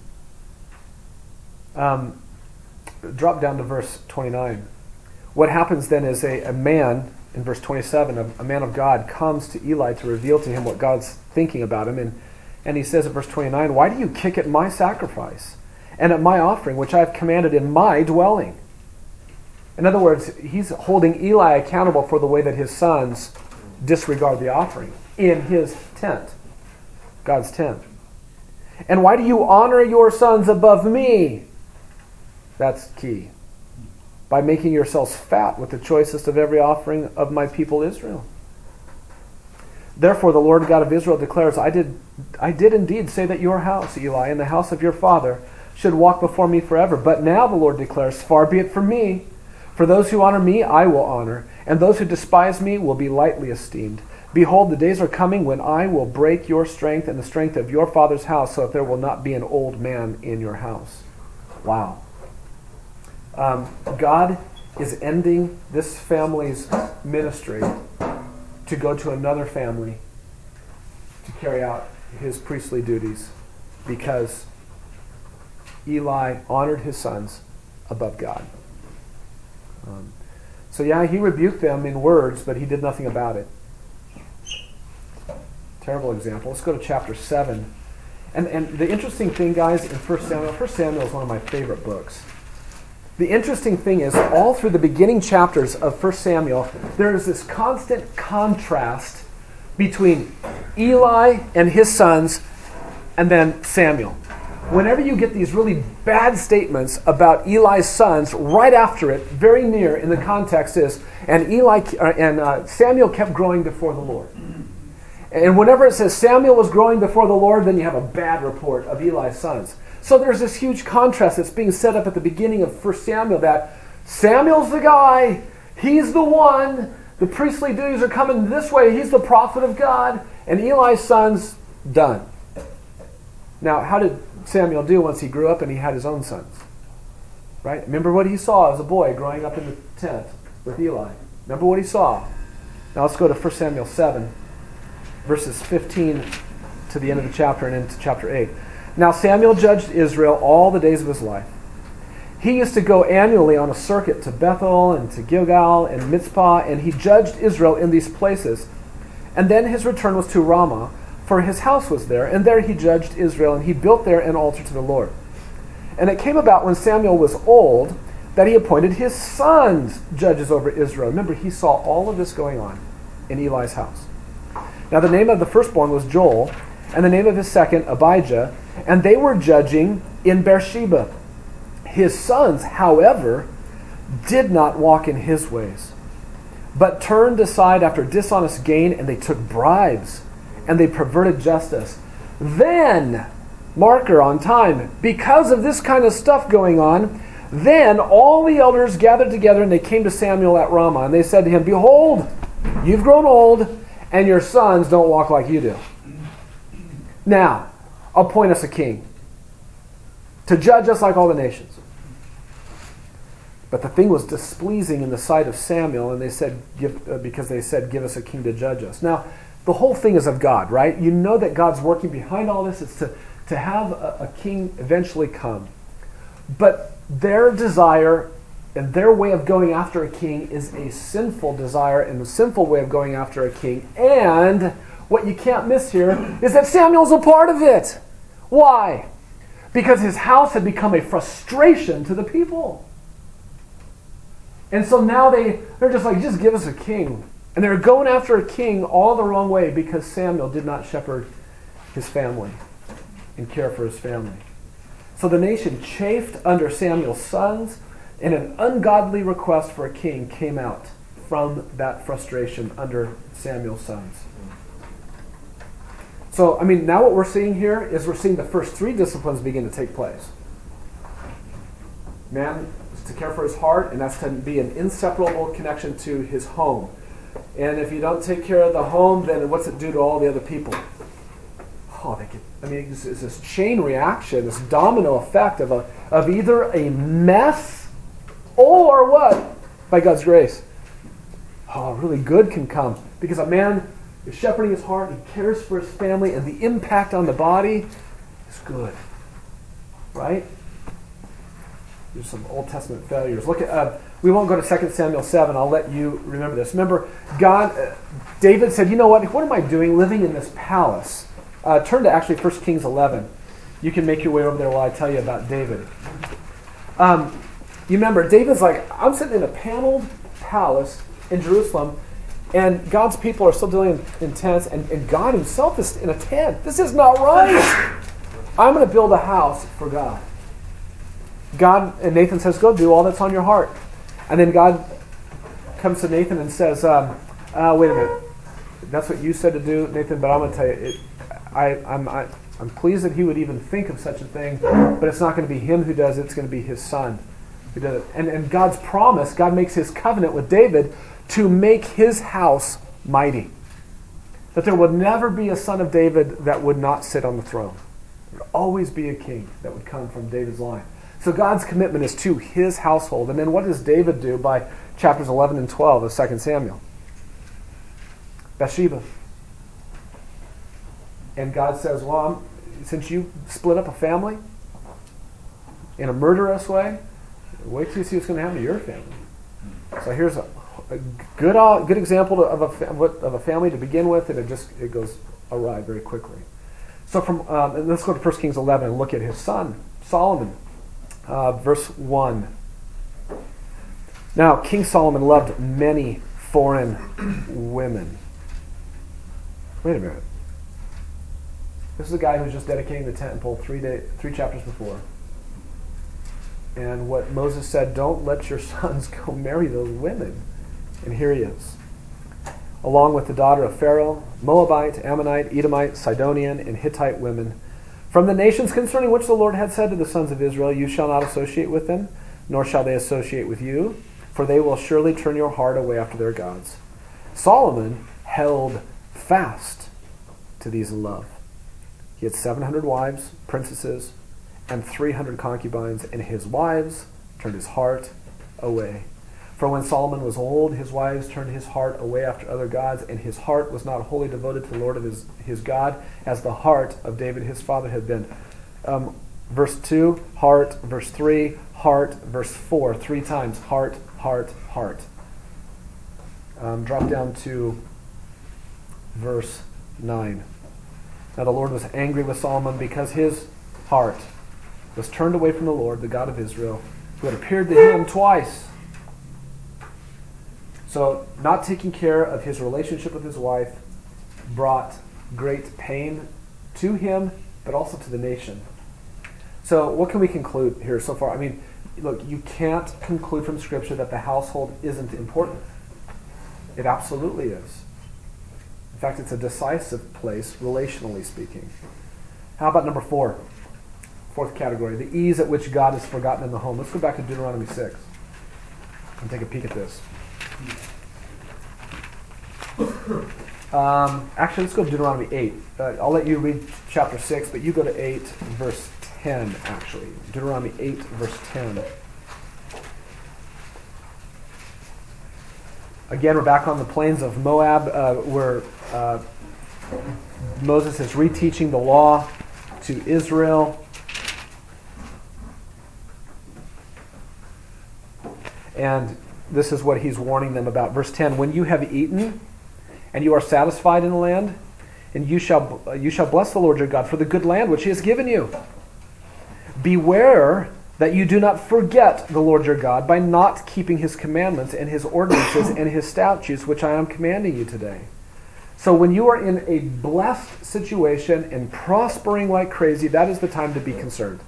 Drop down to verse 29. What happens then is a man, in verse 27, a man of God comes to Eli to reveal to him what God's thinking about him. And he says in verse 29, "Why do you kick at my sacrifice and at my offering, which I have commanded in my dwelling?" In other words, he's holding Eli accountable for the way that his sons disregard the offering in his tent, God's tent. "And why do you honor your sons above me?" That's key. "By making yourselves fat with the choicest of every offering of my people Israel. Therefore the Lord God of Israel declares, I did indeed say that your house, Eli, and the house of your father should walk before me forever. But now the Lord declares, far be it from me. For those who honor me, I will honor, and those who despise me will be lightly esteemed. Behold, the days are coming when I will break your strength and the strength of your father's house, so that there will not be an old man in your house." Wow. God is ending this family's ministry to go to another family to carry out his priestly duties because Eli honored his sons above God. He rebuked them in words, but he did nothing about it. Terrible example. Let's go to chapter 7. And the interesting thing, guys, in 1 Samuel, 1 Samuel is one of my favorite books. The interesting thing is, all through the beginning chapters of 1 Samuel, there is this constant contrast between Eli and his sons and then Samuel. Whenever you get these really bad statements about Eli's sons, right after it, very near in the context is, and Samuel kept growing before the Lord. And whenever it says Samuel was growing before the Lord, then you have a bad report of Eli's sons. So there's this huge contrast that's being set up at the beginning of 1 Samuel that Samuel's the guy, he's the one, the priestly duties are coming this way, he's the prophet of God, and Eli's son's done. Now, how did Samuel do once he grew up and he had his own sons? Right? Remember what he saw as a boy growing up in the tent with Eli. Remember what he saw. Now let's go to 1 Samuel 7, verses 15 to the end of the chapter and into chapter 8. "Now Samuel judged Israel all the days of his life. He used to go annually on a circuit to Bethel and to Gilgal and Mitzpah, and he judged Israel in these places. And then his return was to Ramah, for his house was there, and there he judged Israel, and he built there an altar to the Lord. And it came about when Samuel was old that he appointed his sons judges over Israel." Remember, he saw all of this going on in Eli's house. "Now the name of the firstborn was Joel, and the name of his second Abijah, and they were judging in Beersheba. His sons, however, did not walk in his ways, but turned aside after dishonest gain, and they took bribes, and they perverted justice." Then, marker on time, because of this kind of stuff going on, then all the elders gathered together and they came to Samuel at Ramah, and they said to him, "Behold, you've grown old, and your sons don't walk like you do. Now, appoint us a king to judge us like all the nations." But the thing was displeasing in the sight of Samuel, and they said, "Give us a king to judge us." Now, the whole thing is of God, right? You know that God's working behind all this. It's to have a king eventually come. But their desire and their way of going after a king is a sinful desire and a sinful way of going after a king. And what you can't miss here is that Samuel's a part of it. Why? Because his house had become a frustration to the people. And so now they're just like, "Just give us a king." And they're going after a king all the wrong way because Samuel did not shepherd his family and care for his family. So the nation chafed under Samuel's sons, and an ungodly request for a king came out from that frustration under Samuel's sons. So, I mean, now what we're seeing here is we're seeing the first three disciplines begin to take place. Man is to care for his heart, and that's to be an inseparable connection to his home. And if you don't take care of the home, then what's it do to all the other people? oh, they get, I mean, it's this chain reaction, this domino effect of either a mess or what? By God's grace. Oh, really good can come. Because a man is shepherding his heart, he cares for his family, and the impact on the body is good. Right? There's some Old Testament failures. Look at, we won't go to 2 Samuel 7. I'll let you remember this. Remember, God, David said, you know what am I doing living in this palace? Turn to actually 1 Kings 11. You can make your way over there while I tell you about David. You remember, David's like, I'm sitting in a paneled palace in Jerusalem, and God's people are still dealing in tents, and God himself is in a tent. This is not right. I'm going to build a house for God. God, and Nathan says, go do all that's on your heart. And then God comes to Nathan and says, wait a minute, that's what you said to do, Nathan, but I'm going to tell you, I'm pleased that he would even think of such a thing, but it's not going to be him who does it, it's going to be his son who does it. And God's promise, God makes his covenant with David to make his house mighty. That there would never be a son of David that would not sit on the throne. There would always be a king that would come from David's line. So God's commitment is to his household. And then what does David do by chapters 11 and 12 of 2 Samuel? Bathsheba. And God says, well, since you split up a family in a murderous way, wait till you see what's going to happen to your family. So here's a good example of a family to begin with, and it goes awry very quickly. So and let's go to 1 Kings 11 and look at his son, Solomon. Verse 1. Now, King Solomon loved many foreign women. Wait a minute. This is a guy who was just dedicating the temple three chapters before. And what Moses said, don't let your sons go marry those women. And here he is. Along with the daughter of Pharaoh, Moabite, Ammonite, Edomite, Sidonian, and Hittite women, from the nations concerning which the Lord had said to the sons of Israel, you shall not associate with them, nor shall they associate with you, for they will surely turn your heart away after their gods. Solomon held fast to these in love. He had 700 wives, princesses, and 300 concubines, and his wives turned his heart away. For when Solomon was old, his wives turned his heart away after other gods, and his heart was not wholly devoted to the Lord of his God, as the heart of David his father had been. Verse 2, heart. Verse 3, heart. Verse 4, three times, heart, heart, heart. Drop down to verse 9. Now the Lord was angry with Solomon because his heart was turned away from the Lord, the God of Israel, who had appeared to him twice. So not taking care of his relationship with his wife brought great pain to him, but also to the nation. So what can we conclude here so far? I mean, look, you can't conclude from Scripture that the household isn't important. It absolutely is. In fact, it's a decisive place, relationally speaking. How about number 4? Fourth category, the ease at which God is forgotten in the home. Let's go back to Deuteronomy 6 and take a peek at this. Actually, let's go to Deuteronomy 8. I'll let you read chapter 6, but you go to 8, verse 10, actually. Deuteronomy 8, verse 10. Again, we're back on the plains of Moab, where Moses is reteaching the law to Israel. And this is what he's warning them about. Verse 10, when you have eaten and you are satisfied in the land, and you shall bless the Lord your God for the good land which he has given you. Beware that you do not forget the Lord your God by not keeping his commandments and his ordinances and his statutes, which I am commanding you today. So when you are in a blessed situation and prospering like crazy, that is the time to be concerned.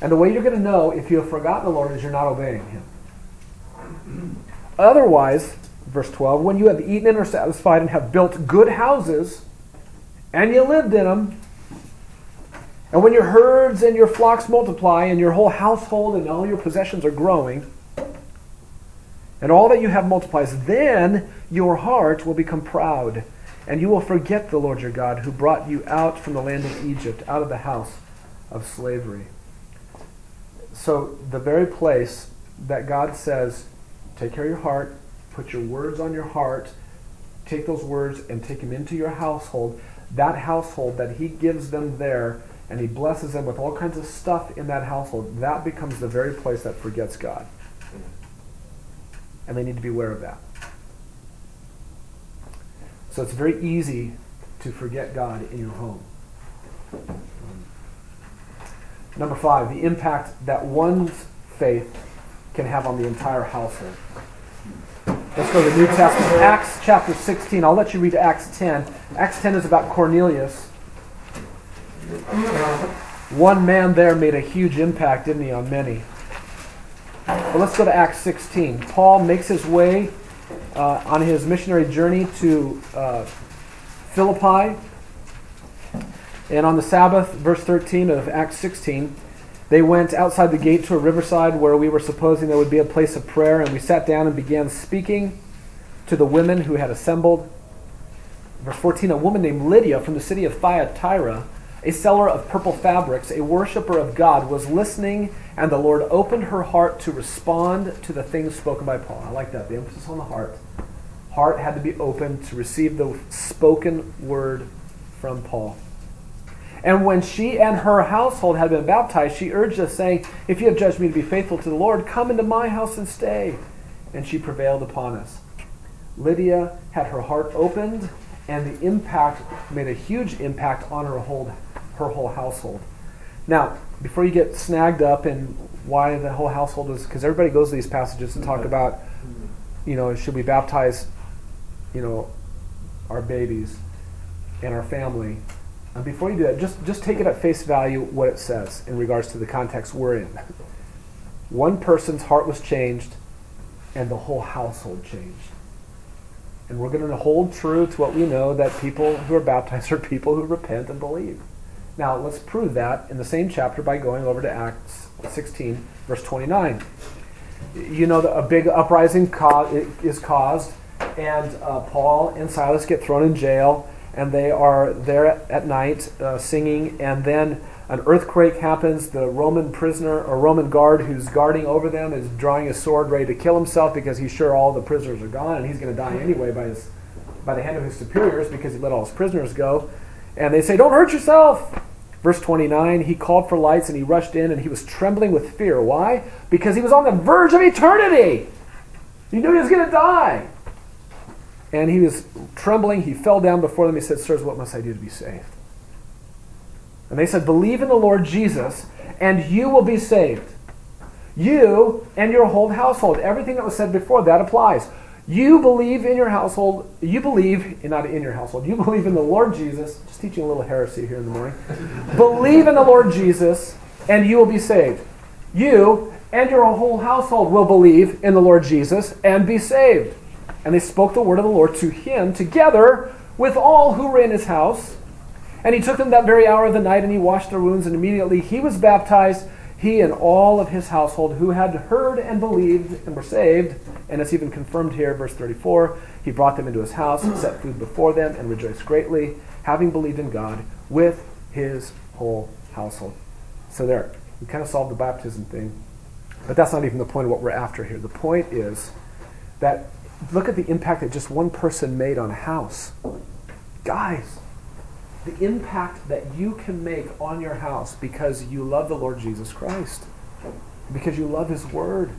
And the way you're going to know if you have forgotten the Lord is you're not obeying him. Otherwise, verse 12, when you have eaten and are satisfied and have built good houses, and you lived in them, and when your herds and your flocks multiply, and your whole household and all your possessions are growing, and all that you have multiplies, then your heart will become proud, And you will forget the Lord your God, who brought you out from the land of Egypt, out of the house of slavery. So the very place that God says, take care of your heart, put your words on your heart, take those words and take them into your household, that household that he gives them there, and he blesses them with all kinds of stuff in that household, that becomes the very place that forgets God. And they need to be aware of that. So it's very easy to forget God in your home. Number 5, the impact that one's faith can have on the entire household. Let's go to the New Testament. Acts chapter 16. I'll let you read Acts 10. Acts 10 is about Cornelius. One man there made a huge impact, didn't he, on many. But let's go to Acts 16. Paul makes his way on his missionary journey to Philippi. And on the Sabbath, verse 13 of Acts 16, they went outside the gate to a riverside where we were supposing there would be a place of prayer, and we sat down and began speaking to the women who had assembled. Verse 14, a woman named Lydia from the city of Thyatira, a seller of purple fabrics, a worshiper of God, was listening, and the Lord opened her heart to respond to the things spoken by Paul. I like that, the emphasis on the heart. Heart had to be open to receive the spoken word from Paul. And when she and her household had been baptized, she urged us, saying, if you have judged me to be faithful to the Lord, come into my house and stay. And she prevailed upon us. Lydia had her heart opened, and the impact made a huge impact on her whole household. Now, before you get snagged up in why the whole household was, because everybody goes to these passages and talk about, should we baptize, our babies and our family. And before you do that, just take it at face value what it says in regards to the context we're in. One person's heart was changed, and the whole household changed. And we're going to hold true to what we know, that people who are baptized are people who repent and believe. Now, let's prove that in the same chapter by going over to Acts 16, verse 29. You know that a big uprising is caused, and Paul and Silas get thrown in jail, and they are there at night singing, and then an earthquake happens. The Roman prisoner or Roman guard who's guarding over them is drawing his sword ready to kill himself because he's sure all the prisoners are gone, and he's going to die anyway by the hand of his superiors because he let all his prisoners go. And they say, don't hurt yourself! Verse 29, he called for lights and he rushed in, and he was trembling with fear. Why? Because he was on the verge of eternity! He knew he was going to die! And he was trembling. He fell down before them. He said, sirs, what must I do to be saved? And they said, believe in the Lord Jesus, and you will be saved. You and your whole household. Everything that was said before, that applies. You believe in your household. You believe, not in your household, you believe in the Lord Jesus. Just teaching a little heresy here in the morning. Believe in the Lord Jesus, and you will be saved. You and your whole household will believe in the Lord Jesus and be saved. And they spoke the word of the Lord to him, together with all who were in his house. And he took them that very hour of the night, and he washed their wounds, and immediately he was baptized, he and all of his household, who had heard and believed and were saved. And it's even confirmed here, verse 34, he brought them into his house, and set food before them, and rejoiced greatly, having believed in God with his whole household. So there, we kind of solved the baptism thing. But that's not even the point of what we're after here. The point is that look at the impact that just one person made on a house. Guys, the impact that you can make on your house because you love the Lord Jesus Christ, because you love his word,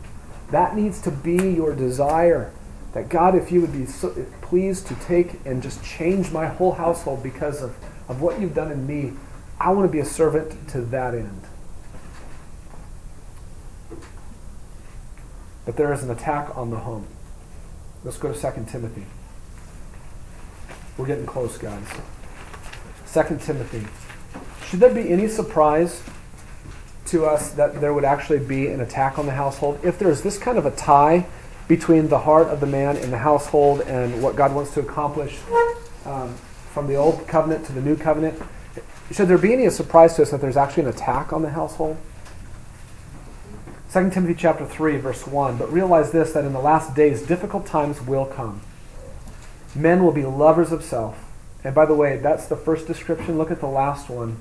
that needs to be your desire. That God, if you would be so pleased to take and just change my whole household because of what you've done in me, I want to be a servant to that end. But there is an attack on the home. Let's go to 2 Timothy. We're getting close, guys. 2 Timothy. Should there be any surprise to us that there would actually be an attack on the household? If there is this kind of a tie between the heart of the man and the household and what God wants to accomplish from the old covenant to the new covenant, should there be any surprise to us that there's actually an attack on the household? 2 Timothy chapter 3, verse 1, but realize this, that in the last days difficult times will come. Men will be lovers of self, And by the way, that's the first description. Look at the last one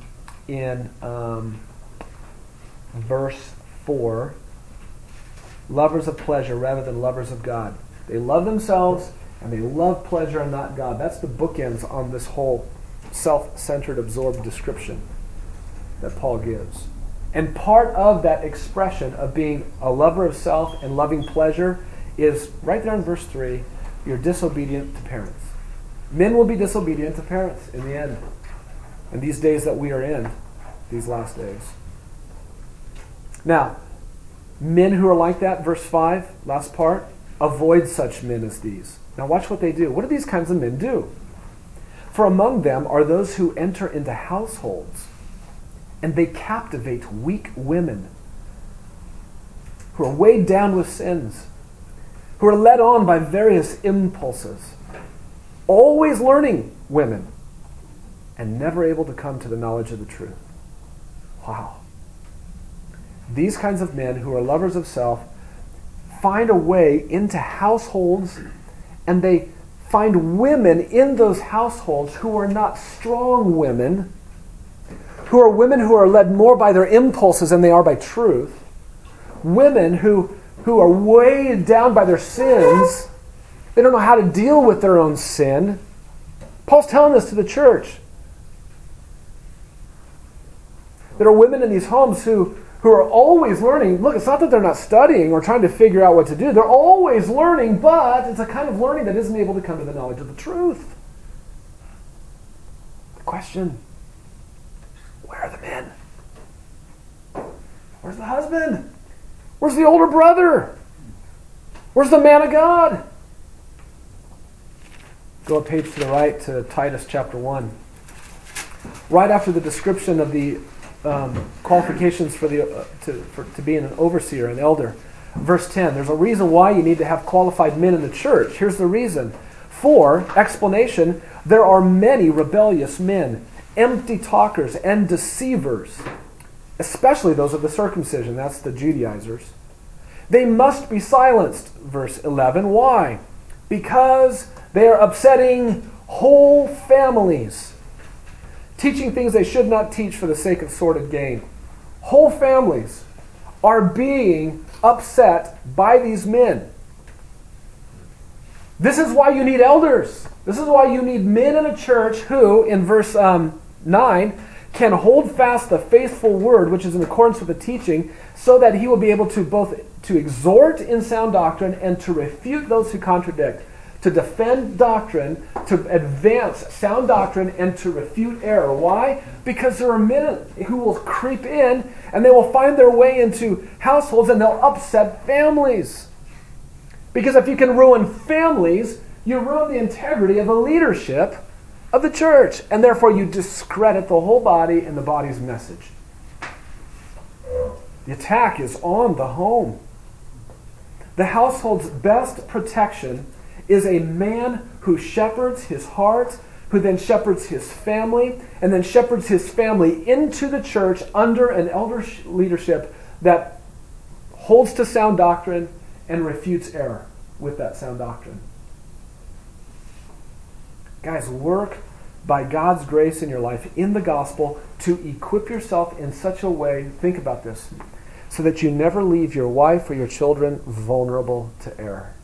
in verse 4. Lovers of pleasure rather than lovers of God. They love themselves and they love pleasure and not God. That's the bookends on this whole self-centered, absorbed description that Paul gives. And part of that expression of being a lover of self and loving pleasure is right there in verse 3, you're disobedient to parents. Men will be disobedient to parents in the end, in these days that we are in, these last days. Now, men who are like that, verse 5, last part, avoid such men as these. Now watch what they do. What do these kinds of men do? For among them are those who enter into households, and they captivate weak women who are weighed down with sins, who are led on by various impulses, always learning women, and never able to come to the knowledge of the truth. Wow. These kinds of men who are lovers of self find a way into households, and they find women in those households who are not strong women, who are women who are led more by their impulses than they are by truth, women who are weighed down by their sins. They don't know how to deal with their own sin. Paul's telling this to the church. There are women in these homes who are always learning. Look, it's not that they're not studying or trying to figure out what to do. They're always learning, but it's a kind of learning that isn't able to come to the knowledge of the truth. The question, where are the men? Where's the husband? Where's the older brother? Where's the man of God? Go a page to the right to Titus chapter 1. Right after the description of the qualifications for to being an overseer, an elder. Verse 10, there's a reason why you need to have qualified men in the church. Here's the reason. For, explanation, there are many rebellious men, empty talkers and deceivers, especially those of the circumcision. That's the Judaizers. They must be silenced. Verse 11, why? Because they are upsetting whole families, teaching things they should not teach for the sake of sordid gain. Whole families are being upset by these men. This is why you need elders. This is why you need men in a church who, in verse 9, can hold fast the faithful word, which is in accordance with the teaching, so that he will be able to both to exhort in sound doctrine and to refute those who contradict, to defend doctrine, to advance sound doctrine, and to refute error. Why? Because there are men who will creep in, and they will find their way into households, and they'll upset families. Because if you can ruin families, you ruin the integrity of the leadership of the church, and therefore you discredit the whole body and the body's message. The attack is on the home. The household's best protection is a man who shepherds his heart, who then shepherds his family, and then shepherds his family into the church under an elder leadership that holds to sound doctrine and refutes error with that sound doctrine. Guys, work by God's grace in your life, in the gospel, to equip yourself in such a way, think about this, so that you never leave your wife or your children vulnerable to error.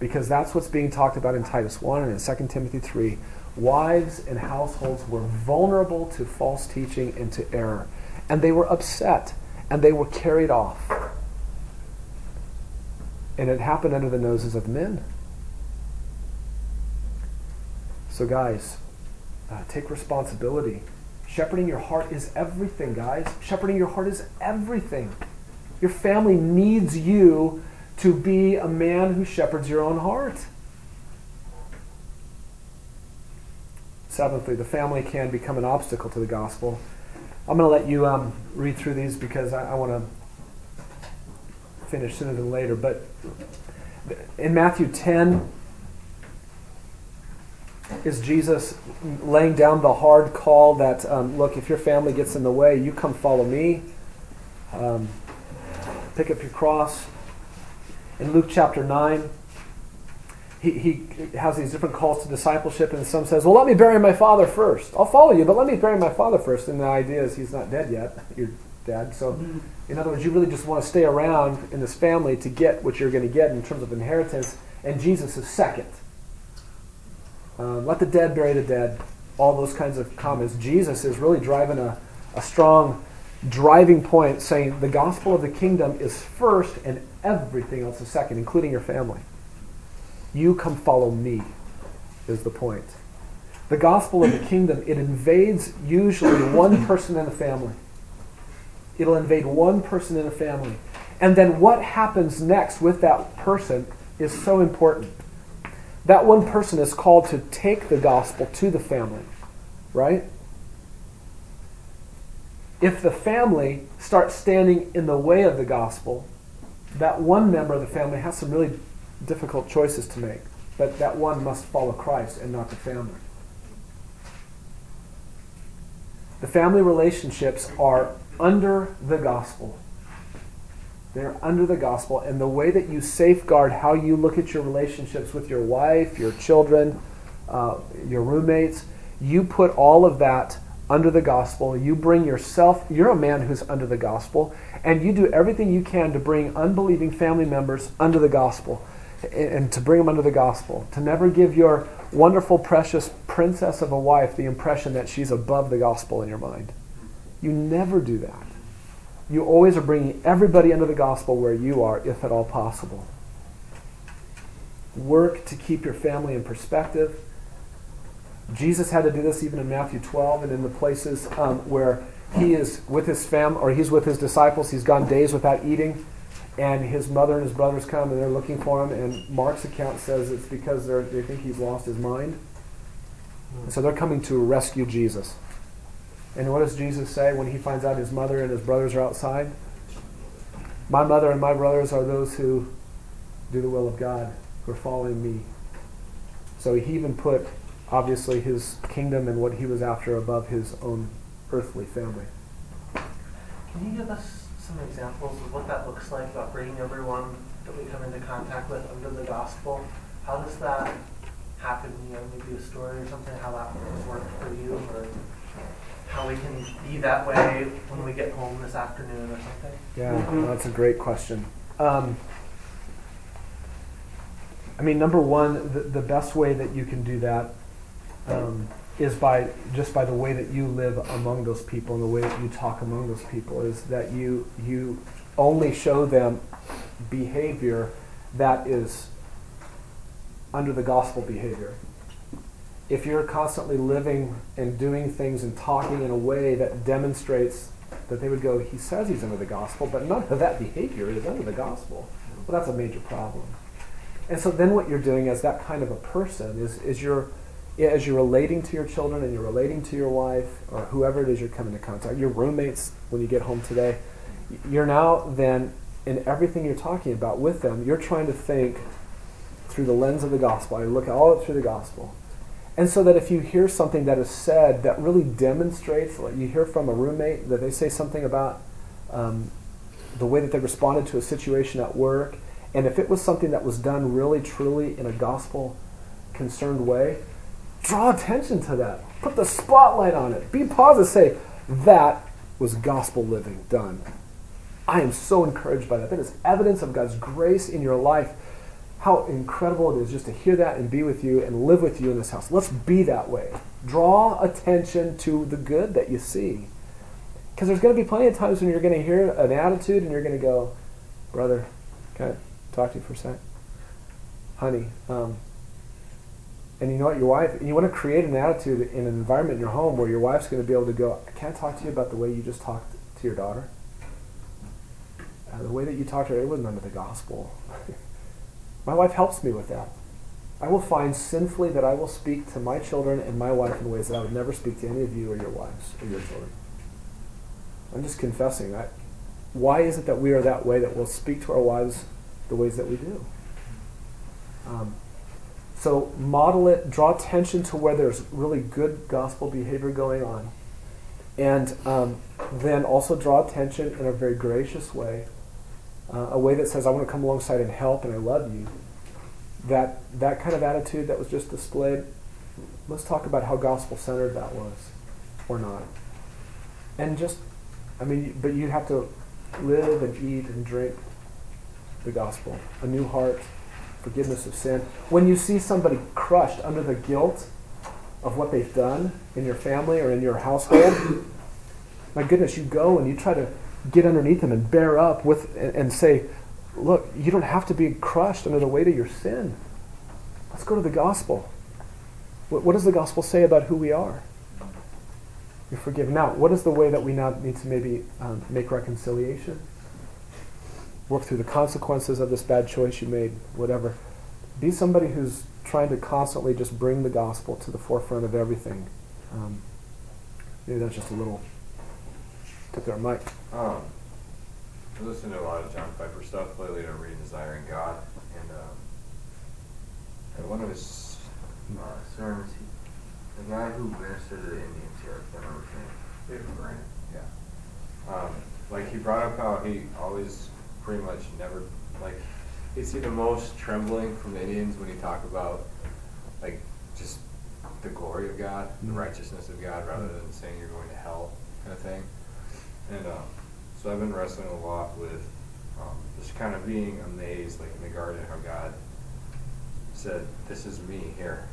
Because that's what's being talked about in Titus 1 and in 2 Timothy 3. Wives and households were vulnerable to false teaching and to error. And they were upset. And they were carried off. And it happened under the noses of men. So guys, take responsibility. Shepherding your heart is everything, guys. Shepherding your heart is everything. Your family needs you to be a man who shepherds your own heart. Seventhly, the family can become an obstacle to the gospel. I'm going to let you read through these because I want to finish sooner than later. But in Matthew 10 is Jesus laying down the hard call that, look, if your family gets in the way, you come follow me. Pick up your cross. In Luke chapter 9, he has these different calls to discipleship, and some says, well, let me bury my father first. I'll follow you, but let me bury my father first. And the idea is he's not dead yet, your dad. So in other words, you really just want to stay around in this family to get what you're going to get in terms of inheritance. And Jesus is second. Let the dead bury the dead. All those kinds of comments. Jesus is really driving a strong driving point, saying the gospel of the kingdom is first and everything else is second, including your family. You come follow me is the point. The gospel of the kingdom, it invades usually one person in a family. It'll invade one person in a family. And then what happens next with that person is so important. That one person is called to take the gospel to the family, right? If the family starts standing in the way of the gospel, that one member of the family has some really difficult choices to make, but that one must follow Christ and not the family. The family relationships are under the gospel. They're under the gospel, and the way that you safeguard how you look at your relationships with your wife, your children, your roommates, you put all of that under the gospel. You bring yourself, you're a man who's under the gospel, and you do everything you can to bring unbelieving family members under the gospel, and to bring them under the gospel, to never give your wonderful, precious princess of a wife the impression that she's above the gospel in your mind. You never do that. You always are bringing everybody under the gospel where you are, if at all possible. Work to keep your family in perspective. Jesus had to do this even in Matthew 12 and in the places where he is with his family, or he's with his disciples. He's gone days without eating, and his mother and his brothers come and they're looking for him. And Mark's account says it's because they think he's lost his mind. So they're coming to rescue Jesus. And what does Jesus say when he finds out his mother and his brothers are outside? My mother and my brothers are those who do the will of God, who are following me. So he even put, obviously, his kingdom and what he was after above his own earthly family. Can you give us some examples of what that looks like, about bringing everyone that we come into contact with under the gospel? How does that happen? Maybe a story or something, how that worked for you, or how we can be that way when we get home this afternoon or something? Yeah, that's a great question. Number one, the best way that you can do that is by the way that you live among those people and the way that you talk among those people, is that you only show them behavior that is under the gospel behavior. If you're constantly living and doing things and talking in a way that demonstrates that they would go, he says he's under the gospel, but none of that behavior is under the gospel, well, that's a major problem. And so then what you're doing as that kind of a person is you're relating to your children and you're relating to your wife or whoever it is you're coming into contact, your roommates when you get home today, you're now then, in everything you're talking about with them, you're trying to think through the lens of the gospel. I look all up through the gospel. And so that if you hear something that is said that really demonstrates, like you hear from a roommate that they say something about the way that they responded to a situation at work, and if it was something that was done really, truly in a gospel-concerned way, draw attention to that. Put the spotlight on it. Be positive. Say, that was gospel living done. I am so encouraged by that. That is evidence of God's grace in your life. How incredible it is just to hear that and be with you and live with you in this house. Let's be that way. Draw attention to the good that you see. Because there's going to be plenty of times when you're going to hear an attitude and you're going to go, brother, can I talk to you for a sec? Honey. And you know what, your wife, you want to create an attitude in an environment in your home where your wife's going to be able to go, can I talk to you about the way you just talked to your daughter? The way that you talked to her, it wasn't under the gospel. My wife helps me with that. I will find sinfully that I will speak to my children and my wife in ways that I would never speak to any of you or your wives or your children. I'm just confessing. Why is it that we are that way, that we'll speak to our wives the ways that we do? So model it, draw attention to where there's really good gospel behavior going on. And then also draw attention in a very gracious way. A way that says, I want to come alongside and help, and I love you. that kind of attitude that was just displayed, let's talk about how gospel-centered that was, or not. And just, I mean, but you have to live and eat and drink the gospel, a new heart, forgiveness of sin. When you see somebody crushed under the guilt of what they've done in your family or in your household, my goodness, you go and you try to get underneath them and bear up with and say, look, you don't have to be crushed under the weight of your sin. Let's go to the gospel. What does the gospel say about who we are? You're forgiven. Now, what is the way that we now need to maybe make reconciliation? Work through the consequences of this bad choice you made, whatever. Be somebody who's trying to constantly just bring the gospel to the forefront of everything. Maybe that's just a little tip there, Mike. I listen to a lot of John Piper stuff lately, and I'm reading Desiring God. And at one of his sermons, the guy who ministered to the Indians here, I can't remember his name, David Grant, yeah. Like, he brought up how he always pretty much never, like, you see the most trembling from the Indians when you talk about, like, just the glory of God, the righteousness of God, rather than saying you're going to hell kind of thing. And so I've been wrestling a lot with just kind of being amazed, like in the garden, how God said, this is me here.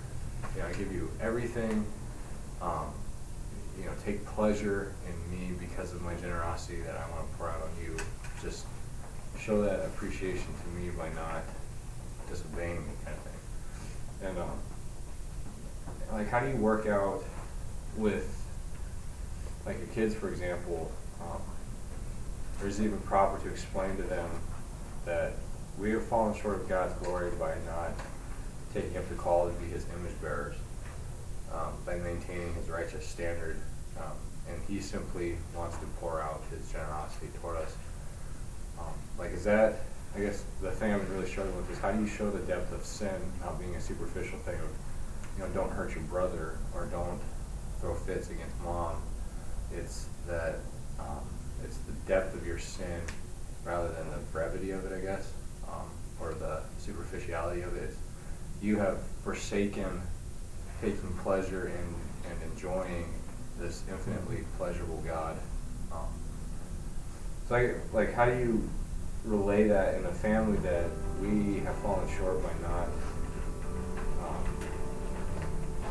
You know, I give you everything. You know, take pleasure in me because of my generosity that I want to pour out on you. Just show that appreciation to me by not disobeying me, kind of thing. And like, how do you work out with, like, your kids, for example? Or is it even proper to explain to them that we have fallen short of God's glory by not taking up the call to be His image bearers, by maintaining His righteous standard, and He simply wants to pour out His generosity toward us? Like, is that, I guess, the thing I've been really struggling with is how do you show the depth of sin not being a superficial thing of, you know, don't hurt your brother or don't throw fits against mom. It's that it's the depth of your sin rather than the brevity of it, I guess, or the superficiality of it. You have forsaken taking pleasure in and enjoying this infinitely pleasurable God. So, like, how do you relay that in a family that we have fallen short by not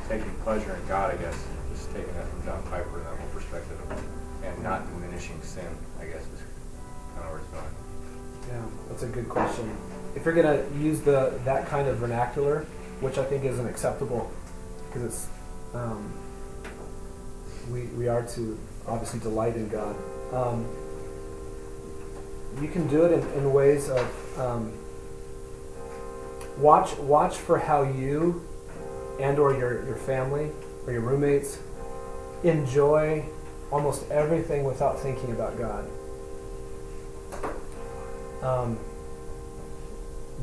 taking pleasure in God, I guess, just taking that from John Piper and that whole perspective of, and not diminishing sin, I guess, is kind of where it's going. Yeah, that's a good question. If you're going to use that kind of vernacular, which I think isn't acceptable, because it's we are to obviously delight in God. You can do it in ways of watch for how you and or your family or your roommates enjoy almost everything without thinking about God.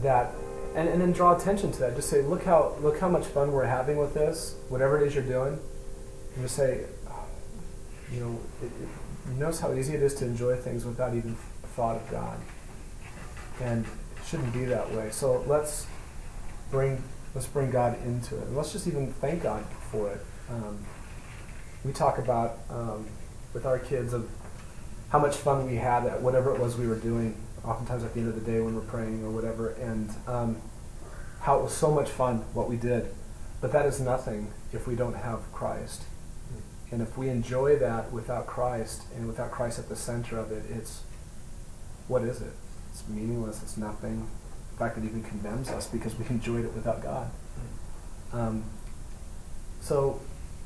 That and then draw attention to that. Just say, look how much fun we're having with this, whatever it is you're doing. And just say, you know, notice how easy it is to enjoy things without even thought of God. And it shouldn't be that way. So let's bring God into it. And let's just even thank God for it. We talk about with our kids of how much fun we had at whatever it was we were doing, oftentimes at the end of the day when we're praying or whatever, and how it was so much fun what we did. But that is nothing if we don't have Christ. And if we enjoy that without Christ, and without Christ at the center of it, it's, what is it? It's meaningless, it's nothing. In fact, it even condemns us because we enjoyed it without God. So,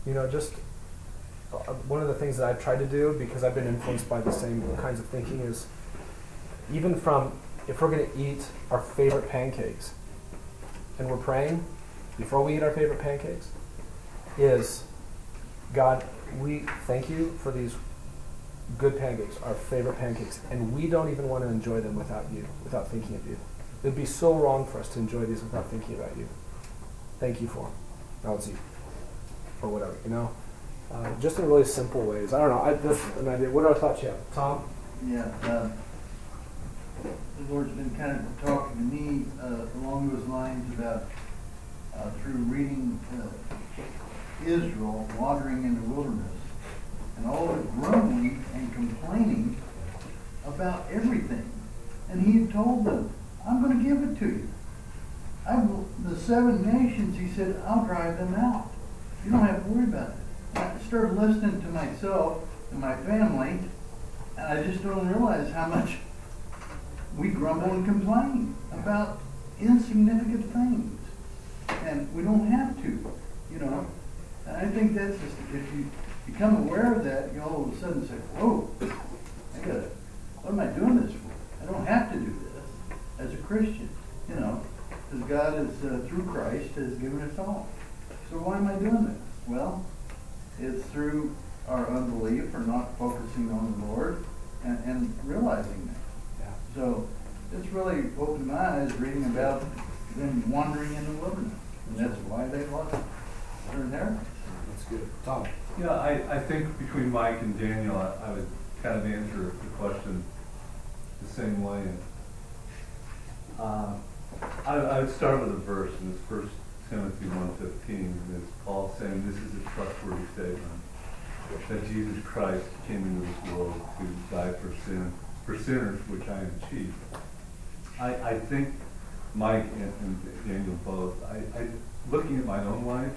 you know, just one of the things that I've tried to do, because I've been influenced by the same kinds of thinking, is even from, if we're going to eat our favorite pancakes and we're praying before we eat our favorite pancakes, is, God, we thank you for these good pancakes, our favorite pancakes, and we don't even want to enjoy them without you, without thinking of you. It would be so wrong for us to enjoy these without thinking about you. Thank you for them. I'll see. Or whatever, you know? Just in really simple ways. I don't know. That's an idea. What are our thoughts you have? Tom? Yeah. the Lord's been kind of talking to me along those lines about through reading Israel wandering in the wilderness and all the grumbling and complaining about everything. And he had told them, I'm going to give it to you. The seven nations, he said, I'll drive them out. You don't have to worry about it. I started listening to myself and my family, and I just don't realize how much we grumble and complain about insignificant things. And we don't have to, you know. And I think that's just, if you become aware of that, you all of a sudden say, whoa, what am I doing this for? I don't have to do this as a Christian, you know, because God is, through Christ, has given us all. So why am I doing this? Well, it's through our unbelief or not focusing on the Lord and realizing that. Yeah. So it's really opened my eyes reading about them wandering in the wilderness. And that's why they lost their inheritance. That's good. Tom? Yeah, I think between Mike and Daniel, I would kind of answer the question the same way. I would start with a verse, and it's 1 Timothy 1:15, and it's Paul saying, this is a trustworthy statement, that Jesus Christ came into this world to die for sinners, which I am chief. I think Mike and Daniel both, I looking at my own life,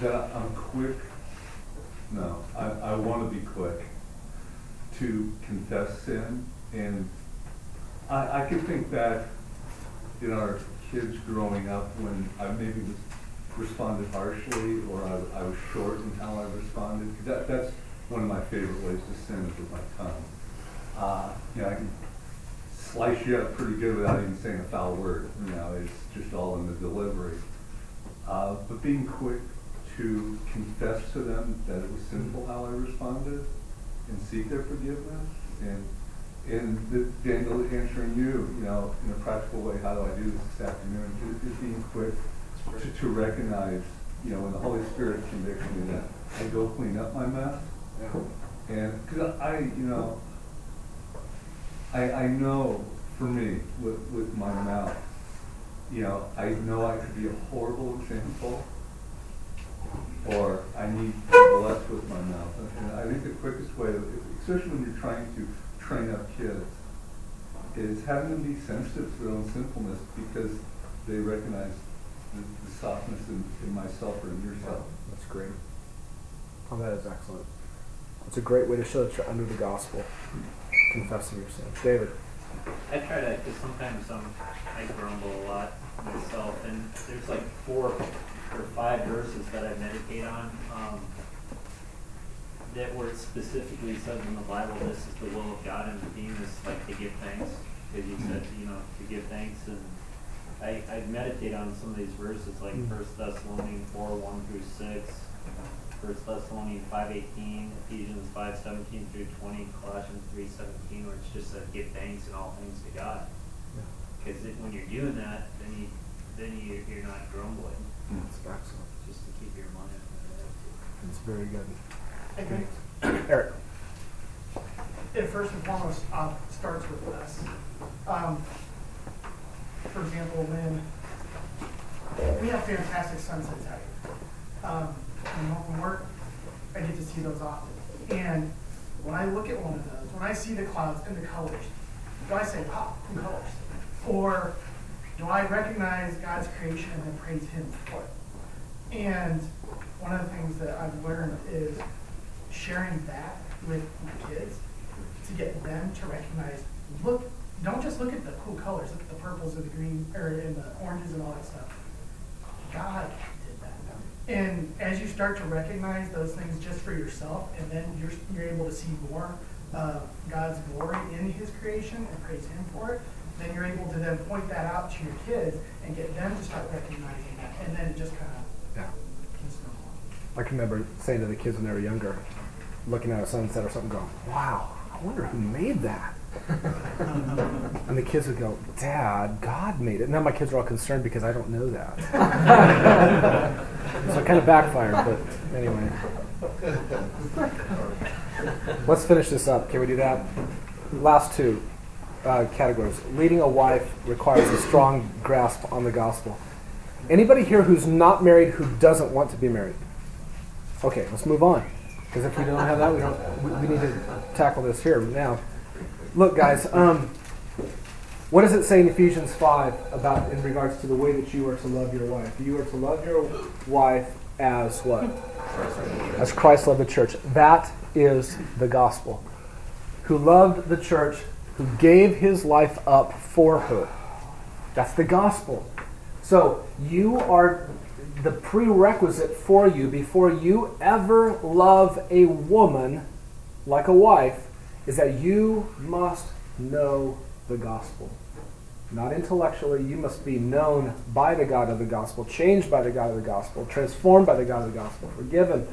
that I'm quick, no, I want to be quick to confess sin, and I could think back in our kids growing up when I maybe was responded harshly, or I was short in how I responded. That's one of my favorite ways to sin is with my tongue. I can slice you up pretty good without even saying a foul word. You know, it's just all in the delivery. But being quick to confess to them that it was sinful how I responded, and seek their forgiveness, and Daniel answering you know, in a practical way, how do I do this afternoon? Is being quick to recognize, you know, when the Holy Spirit convicts me that I go clean up my mess. Yeah. And because I know for me with my mouth, you know, I know I could be a horrible example, or I need to be blessed with my mouth. And I think the quickest way, especially when you're trying to train up kids, is having them be sensitive to their own sinfulness because they recognize the softness in myself or in yourself. That's great. Oh, that is excellent. It's a great way to show that you're under the gospel, confessing your sin. David? I try to, because sometimes I grumble a lot myself, and there's like 4 or 5 verses that I meditate on that where it specifically says in the Bible, this is the will of God and the theme is like to give thanks, because he said, you know, to give thanks. And I meditate on some of these verses, like 1 Thessalonians 4:1-6, 1 Thessalonians 5:18, Ephesians 5:17-20, Colossians 3:17, where it's just that give thanks in all things to God. Because when you're doing that, then you're not grumbling. That's excellent. Just to keep your mind on that. That's very good. Okay. Eric. It first and foremost starts with us. For example, when we have fantastic sunsets out here. When I'm home from work, I get to see those often. And when I look at one of those, when I see the clouds and the colors, do I say, wow, cool colors? Or do I recognize God's creation and then praise Him for it? And one of the things that I've learned is sharing that with my kids to get them to recognize, look, don't just look at the cool colors, look at the purples and the green, and the oranges and all that stuff. God did that. And as you start to recognize those things just for yourself, and then you're able to see more of God's glory in His creation and praise Him for it, then you're able to then point that out to your kids and get them to start recognizing that. And then it just kind of can snowball. I can remember saying to the kids when they were younger, looking at a sunset or something, going, wow, I wonder who made that. And the kids would go, Dad, God made it. Now my kids are all concerned because I don't know that. So it kind of backfired, but anyway. Let's finish this up. Can we do that? Last two. categories. Leading a wife requires a strong grasp on the gospel. Anybody here who's not married who doesn't want to be married? Okay, let's move on. Because if we don't have that, we need to tackle this here now. Look, guys, what does it say in Ephesians 5 about in regards to the way that you are to love your wife? You are to love your wife as what? As Christ loved the church. That is the gospel. Who loved the church, who gave his life up for her. That's the gospel. So you are the prerequisite for you before you ever love a woman like a wife is that you must know the gospel. Not intellectually, you must be known by the God of the gospel, changed by the God of the gospel, transformed by the God of the gospel, forgiven,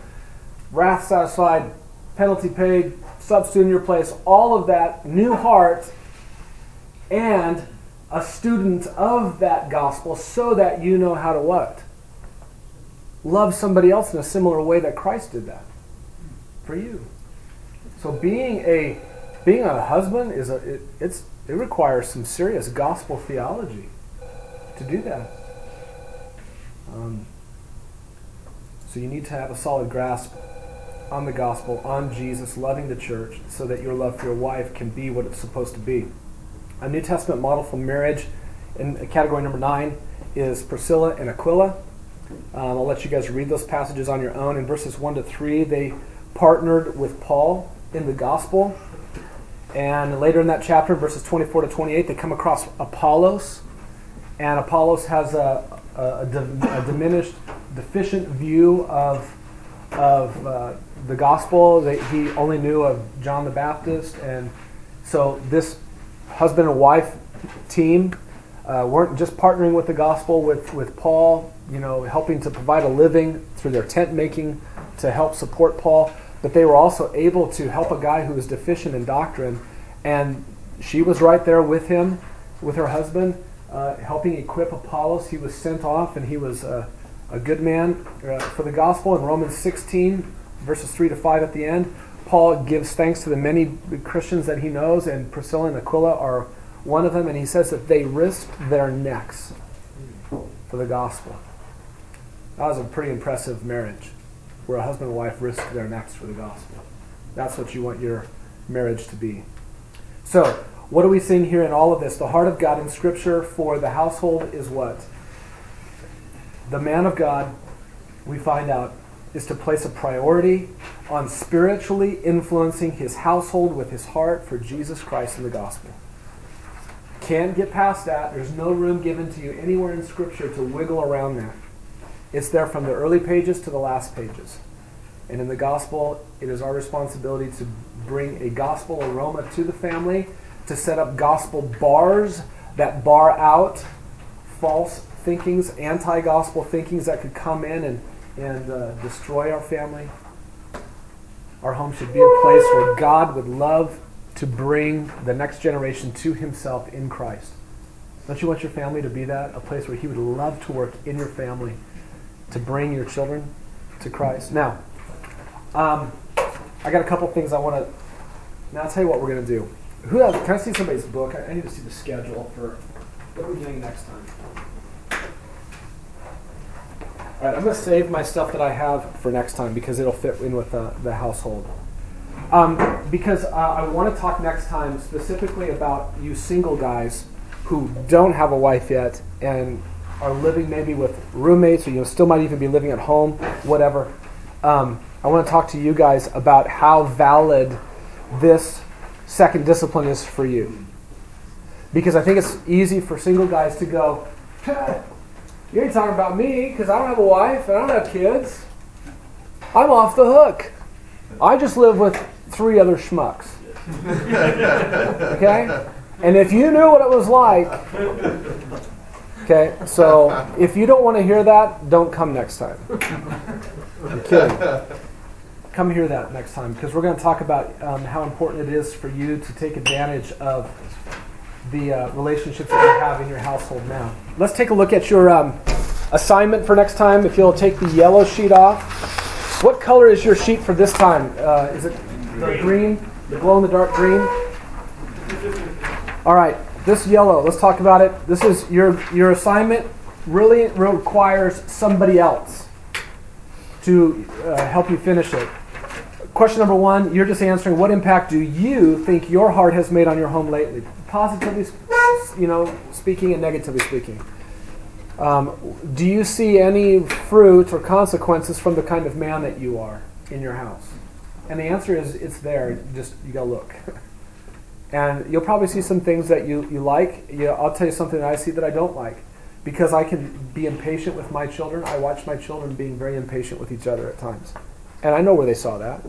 wrath satisfied, penalty paid, substitute in your place, all of that, new heart, and a student of that gospel so that you know how to what? Love somebody else in a similar way that Christ did that for you. So being a husband is it requires some serious gospel theology to do that. So you need to have a solid grasp on the gospel, on Jesus, loving the church, so that your love for your wife can be what it's supposed to be. A New Testament model for marriage in category number 9 is Priscilla and Aquila. I'll let you guys read those passages on your own. In verses 1-3, they partnered with Paul in the gospel. And later in that chapter, in verses 24-28, they come across Apollos. And Apollos has a diminished, deficient view of the gospel. He only knew of John the Baptist. And so this husband and wife team weren't just partnering with the gospel with Paul, you know, helping to provide a living through their tent making to help support Paul, but they were also able to help a guy who was deficient in doctrine, and she was right there with him, with her husband, helping equip Apollos. He was sent off, and he was a good man for the gospel. In Romans 16, verses 3-5 at the end, Paul gives thanks to the many Christians that he knows, and Priscilla and Aquila are one of them, and he says that they risked their necks for the gospel. That was a pretty impressive marriage, where a husband and wife risked their necks for the gospel. That's what you want your marriage to be. So, what are we seeing here in all of this? The heart of God in Scripture for the household is what? The man of God, we find out, is to place a priority on spiritually influencing his household with his heart for Jesus Christ and the gospel. Can't get past that. There's no room given to you anywhere in Scripture to wiggle around that. It's there from the early pages to the last pages. And in the gospel, it is our responsibility to bring a gospel aroma to the family, to set up gospel bars that bar out false thinkings, anti-gospel thinkings that could come in and destroy our family. Our home should be a place where God would love to bring the next generation to himself in Christ. Don't you want your family to be that? A place where he would love to work in your family to bring your children to Christ. Now, I got a couple things I want to... Now, I'll tell you what we're going to do. Who else? Can I see somebody's book? I need to see the schedule for what we're doing next time. All right, I'm going to save my stuff that I have for next time because it'll fit in with the household. Because I want to talk next time specifically about you single guys who don't have a wife yet and are living maybe with roommates or you still might even be living at home, whatever. I want to talk to you guys about how valid this second discipline is for you. Because I think it's easy for single guys to go, you ain't talking about me because I don't have a wife and I don't have kids. I'm off the hook. I just live with 3 other schmucks. Okay? And if you knew what it was like... Okay, so if you don't want to hear that, don't come next time. I'm kidding. Come hear that next time because we're going to talk about how important it is for you to take advantage of the relationships that you have in your household now. Let's take a look at your assignment for next time. If you'll take the yellow sheet off. What color is your sheet for this time? Is it the green? The glow-in-the-dark green? All right, this yellow, let's talk about it. This is your assignment really requires somebody else to help you finish it. Question number one, you're just answering, what impact do you think your heart has made on your home lately? Positively, speaking and negatively speaking. Do you see any fruit or consequences from the kind of man that you are in your house? And the answer is, it's there. Just you gotta look, and you'll probably see some things that you like. Yeah, I'll tell you something that I see that I don't like, because I can be impatient with my children. I watch my children being very impatient with each other at times, and I know where they saw that.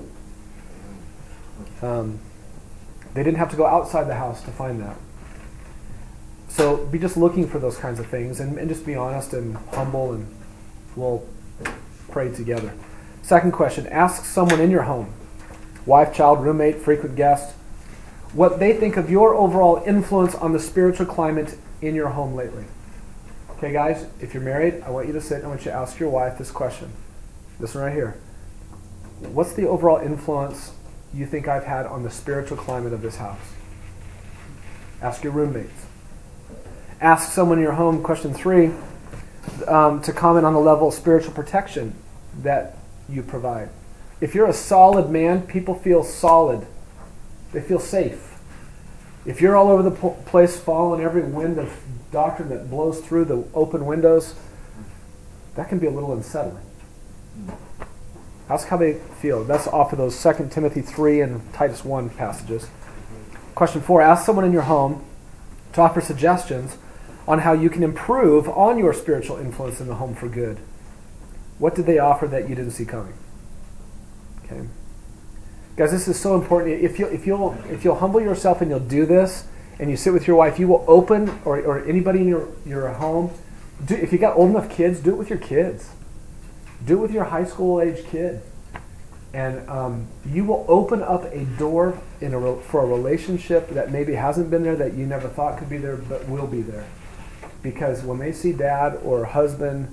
They didn't have to go outside the house to find that. So be just looking for those kinds of things, and just be honest and humble, and we'll pray together. Second question, ask someone in your home, wife, child, roommate, frequent guest, what they think of your overall influence on the spiritual climate in your home lately. Okay, guys, if you're married, I want you to sit and I want you to ask your wife this question. This one right here. What's the overall influence you think I've had on the spiritual climate of this house? Ask your roommates. Ask someone in your home, question 3, to comment on the level of spiritual protection that you provide. If you're a solid man, people feel solid. They feel safe. If you're all over the place following every wind of doctrine that blows through the open windows, that can be a little unsettling. Ask how they feel. That's off of those 2 Timothy 3 and Titus 1 passages. Question 4, ask someone in your home to offer suggestions on how you can improve on your spiritual influence in the home for good. What did they offer that you didn't see coming? Okay, guys, this is so important. If you'll humble yourself and you'll do this, and you sit with your wife, you will open or anybody in your home. If you got old enough kids, do it with your kids. Do it with your high school age kid, and you will open up a door for a relationship that maybe hasn't been there, that you never thought could be there, but will be there, because when they see dad or husband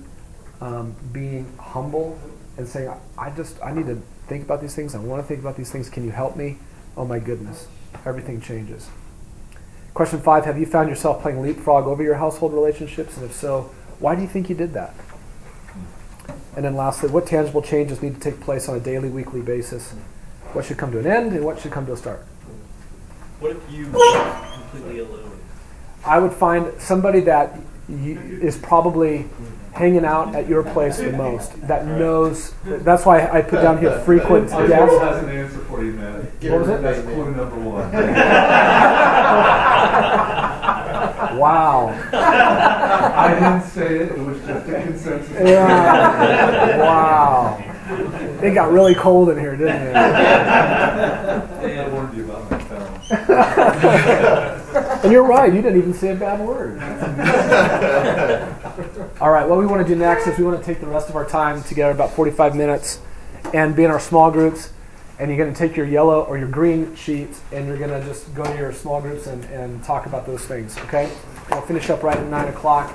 being humble and saying, I need to think about these things. I want to think about these things. Can you help me? Oh my goodness. Everything changes. Question 5, have you found yourself playing leapfrog over your household relationships? And if so, why do you think you did that? And then lastly, what tangible changes need to take place on a daily, weekly basis? What should come to an end and what should come to a start? What if you were completely alone? I would find somebody that is probably hanging out at your place the most, that knows. That's why I put down here frequent guests. Joel has an answer for you, man. What was it? That's clue number 1. Wow. I didn't say it. It was just a consensus. Yeah. Wow. It got really cold in here, didn't it? I warned you about my phone. And you're right. You didn't even say a bad word. All right, what we want to do next is we want to take the rest of our time together, about 45 minutes, and be in our small groups. And you're going to take your yellow or your green sheets, and you're going to just go to your small groups and talk about those things, okay? We'll finish up right at 9 o'clock.